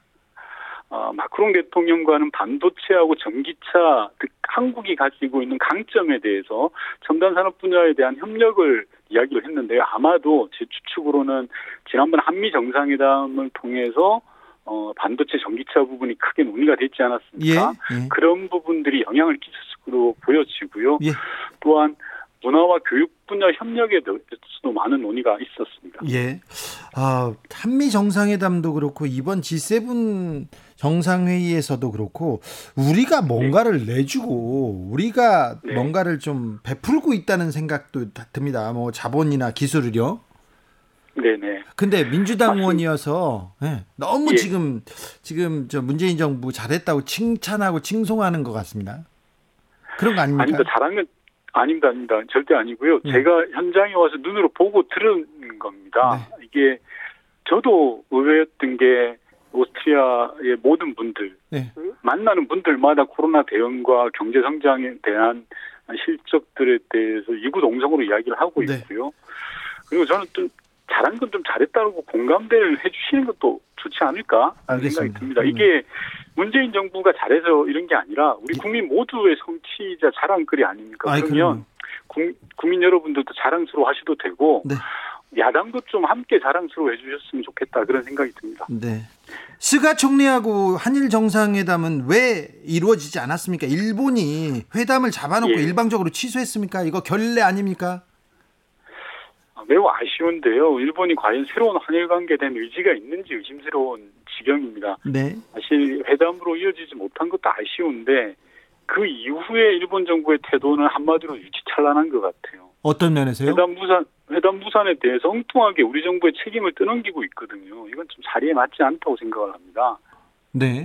마크롱 대통령과는 반도체하고 전기차, 한국이 가지고 있는 강점에 대해서 첨단 산업 분야에 대한 협력을 이야기를 했는데요. 아마도 제 추측으로는 지난번 한미 정상회담을 통해서 반도체 전기차 부분이 크게 논의가 되지 않았습니까? 그런 부분들이 영향을 끼쳤을 것으로 보여지고요. 또한 문화와 교육 분야 협력에 대해서도 많은 논의가 있었습니다. 한미 정상회담도 그렇고 이번 G7 정상회의에서도 그렇고 우리가 뭔가를 내주고 우리가 뭔가를 좀 베풀고 있다는 생각도 듭니다. 뭐 자본이나 기술을요. 근데 민주당 의원이어서 너무 지금 저 문재인 정부 잘했다고 칭찬하고 칭송하는 것 같습니다. 그런 거 아닙니까? 아닙니다. 절대 아니고요. 제가 현장에 와서 눈으로 보고 들은 겁니다. 이게 저도 의외였던 게 오스트리아의 모든 분들, 만나는 분들마다 코로나 대응과 경제 성장에 대한 실적들에 대해서 이구동성으로 이야기를 하고 있고요. 그리고 저는 또 잘한 건 좀 잘했다고 공감대를 해주시는 것도 좋지 않을까 하는 생각이 듭니다. 이게 문재인 정부가 잘해서 이런 게 아니라 우리 국민 모두의 성취자 자랑거리 아닙니까? 그러면 국민 여러분들도 자랑스러워하셔도 되고 야당도 좀 함께 자랑스러워해 주셨으면 좋겠다, 그런 생각이 듭니다. 스가 총리하고 한일 정상회담은 왜 이루어지지 않았습니까? 일본이 회담을 잡아놓고 일방적으로 취소했습니까? 이거 결례 아닙니까? 매우 아쉬운데요. 일본이 과연 새로운 한일 관계에 대한 의지가 있는지 의심스러운 지경입니다. 사실 회담으로 이어지지 못한 것도 아쉬운데 그 이후에 일본 정부의 태도는 한마디로 유치찬란한 것 같아요. 어떤 면에서요? 회담 무산에 대해서 엉뚱하게 우리 정부의 책임을 떠넘기고 있거든요. 이건 좀 자리에 맞지 않다고 생각을 합니다.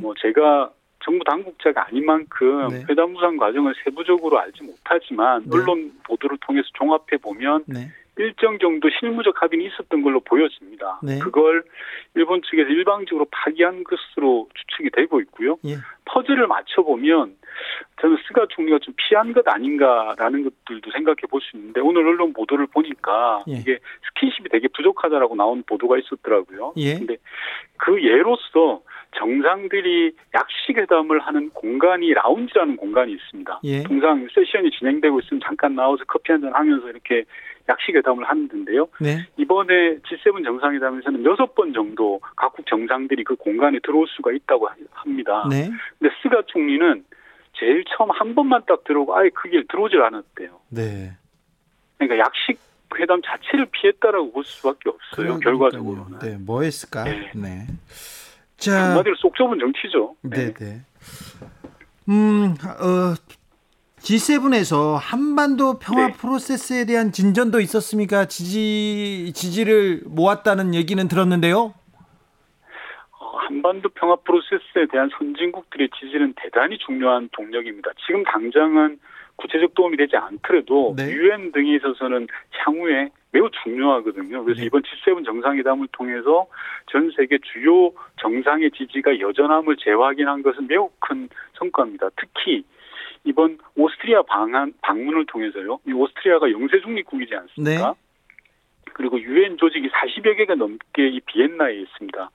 뭐 제가 정부 당국자가 아닌 만큼 회담 무산 과정을 세부적으로 알지 못하지만 언론 보도를 통해서 종합해 보면 일정 정도 실무적 합의는 있었던 걸로 보여집니다. 그걸 일본 측에서 일방적으로 파기한 것으로 추측이 되고 있고요. 퍼즐을 맞춰보면 저는 스가 총리가 좀 피한 것 아닌가라는 것들도 생각해 볼 수 있는데, 오늘 언론 보도를 보니까 예. 이게 스킨십이 되게 부족하다라고 나온 보도가 있었더라고요. 그런데 그 예로서 정상들이 약식회담을 하는 공간이 라운지라는 공간이 있습니다. 예. 통상 세션이 진행되고 있으면 잠깐 나와서 커피 한잔 하면서 이렇게 약식회담을 하는 데인데요. 네. 이번에 G7 정상회담에서는 6번 정도 각국 정상들이 그 공간에 들어올 수가 있다고 합니다. 그런데 네. 스가 총리는 제일 처음 한 번만 딱 들어오고 아예 그게 들어오질 않았대요. 네. 그러니까 약식회담 자체를 피했다라고 볼 수밖에 없어요. 결과적으로는. 네, 뭐 했을까? 네. 네. 자, 한마디로 속 좁은 정치죠. 네, 네. G7에서 한반도 평화 네. 프로세스에 대한 진전도 있었습니까? 지지를 모았다는 얘기는 들었는데요. 한반도 평화 프로세스에 대한 선진국들의 지지는 대단히 중요한 동력입니다. 지금 당장은 구체적 도움이 되지 않더라도 UN 네. 등에 있어서는 향후에 매우 중요하거든요. 그래서 네. 이번 G7 정상회담을 통해서 전 세계 주요 정상의 지지가 여전함을 재확인한 것은 매우 큰 성과입니다. 특히 이번 오스트리아 방문을 통해서요. 이 오스트리아가 영세 중립국이지 않습니까? 네. 그리고 UN 조직이 40여 개가 넘게 이 비엔나에 있습니다.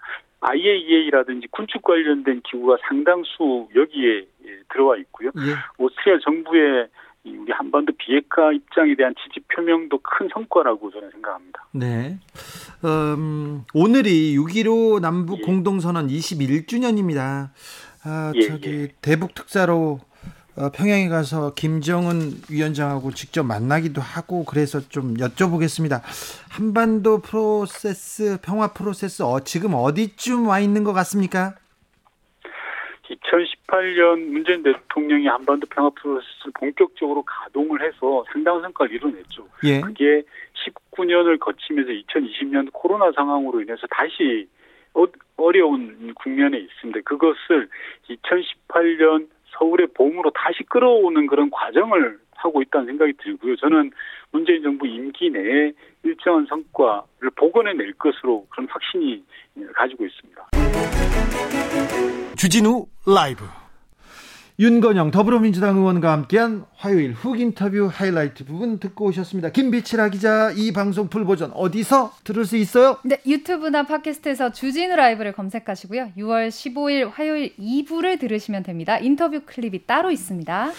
IAEA라든지 군축 관련된 기구가 상당수 여기에 들어와 있고요. 네. 오스트리아 정부의 우리 한반도 비핵화 입장에 대한 지지 표명도 큰 성과라고 저는 생각합니다. 네. 오늘이 6.15 남북 예. 공동선언 21주년입니다. 대북 특사로 평양에 가서 김정은 위원장하고 직접 만나기도 하고 그래서 좀 여쭤보겠습니다. 한반도 프로세스, 평화 프로세스 지금 어디쯤 와 있는 것 같습니까? 2018년 문재인 대통령이 한반도 평화 프로세스를 본격적으로 가동을 해서 상당한 성과를 이뤄냈죠. 예. 그게 19년을 거치면서 2020년 코로나 상황으로 인해서 다시 어려운 국면에 있습니다. 그것을 2018년 서울의 봄으로 다시 끌어오는 그런 과정을 하고 있다는 생각이 들고요. 저는 문재인 정부 임기 내에 일정한 성과를 복원해낼 것으로 그런 확신이 가지고 있습니다. 주진우 라이브 윤건영 더불어민주당 의원과 함께한 화요일 훅 인터뷰 하이라이트 부분 듣고 오셨습니다. 김빛이라 기자, 이 방송 풀버전 어디서 들을 수 있어요? 네, 유튜브나 팟캐스트에서 주진우 라이브를 검색하시고요. 6월 15일 화요일 2부를 들으시면 됩니다. 인터뷰 클립이 따로 있습니다.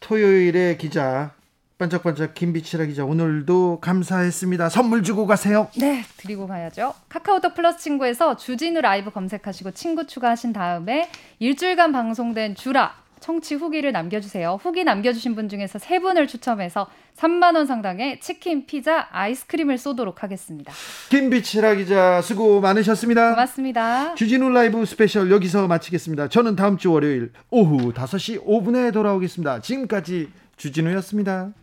토요일에 기자 반짝반짝 김빛이라 기자 오늘도 감사했습니다. 선물 주고 가세요. 네, 드리고 가야죠. 카카오톡 플러스 친구에서 주진우 라이브 검색하시고 친구 추가하신 다음에 일주일간 방송된 주라 청취 후기를 남겨주세요. 후기 남겨주신 분 중에서 3분을 추첨해서 3만 원 상당의 치킨, 피자, 아이스크림을 쏘도록 하겠습니다. 김빛이라 기자 수고 많으셨습니다. 고맙습니다. 주진우 라이브 스페셜 여기서 마치겠습니다. 저는 다음 주 월요일 오후 5시 5분에 돌아오겠습니다. 지금까지 주진우였습니다.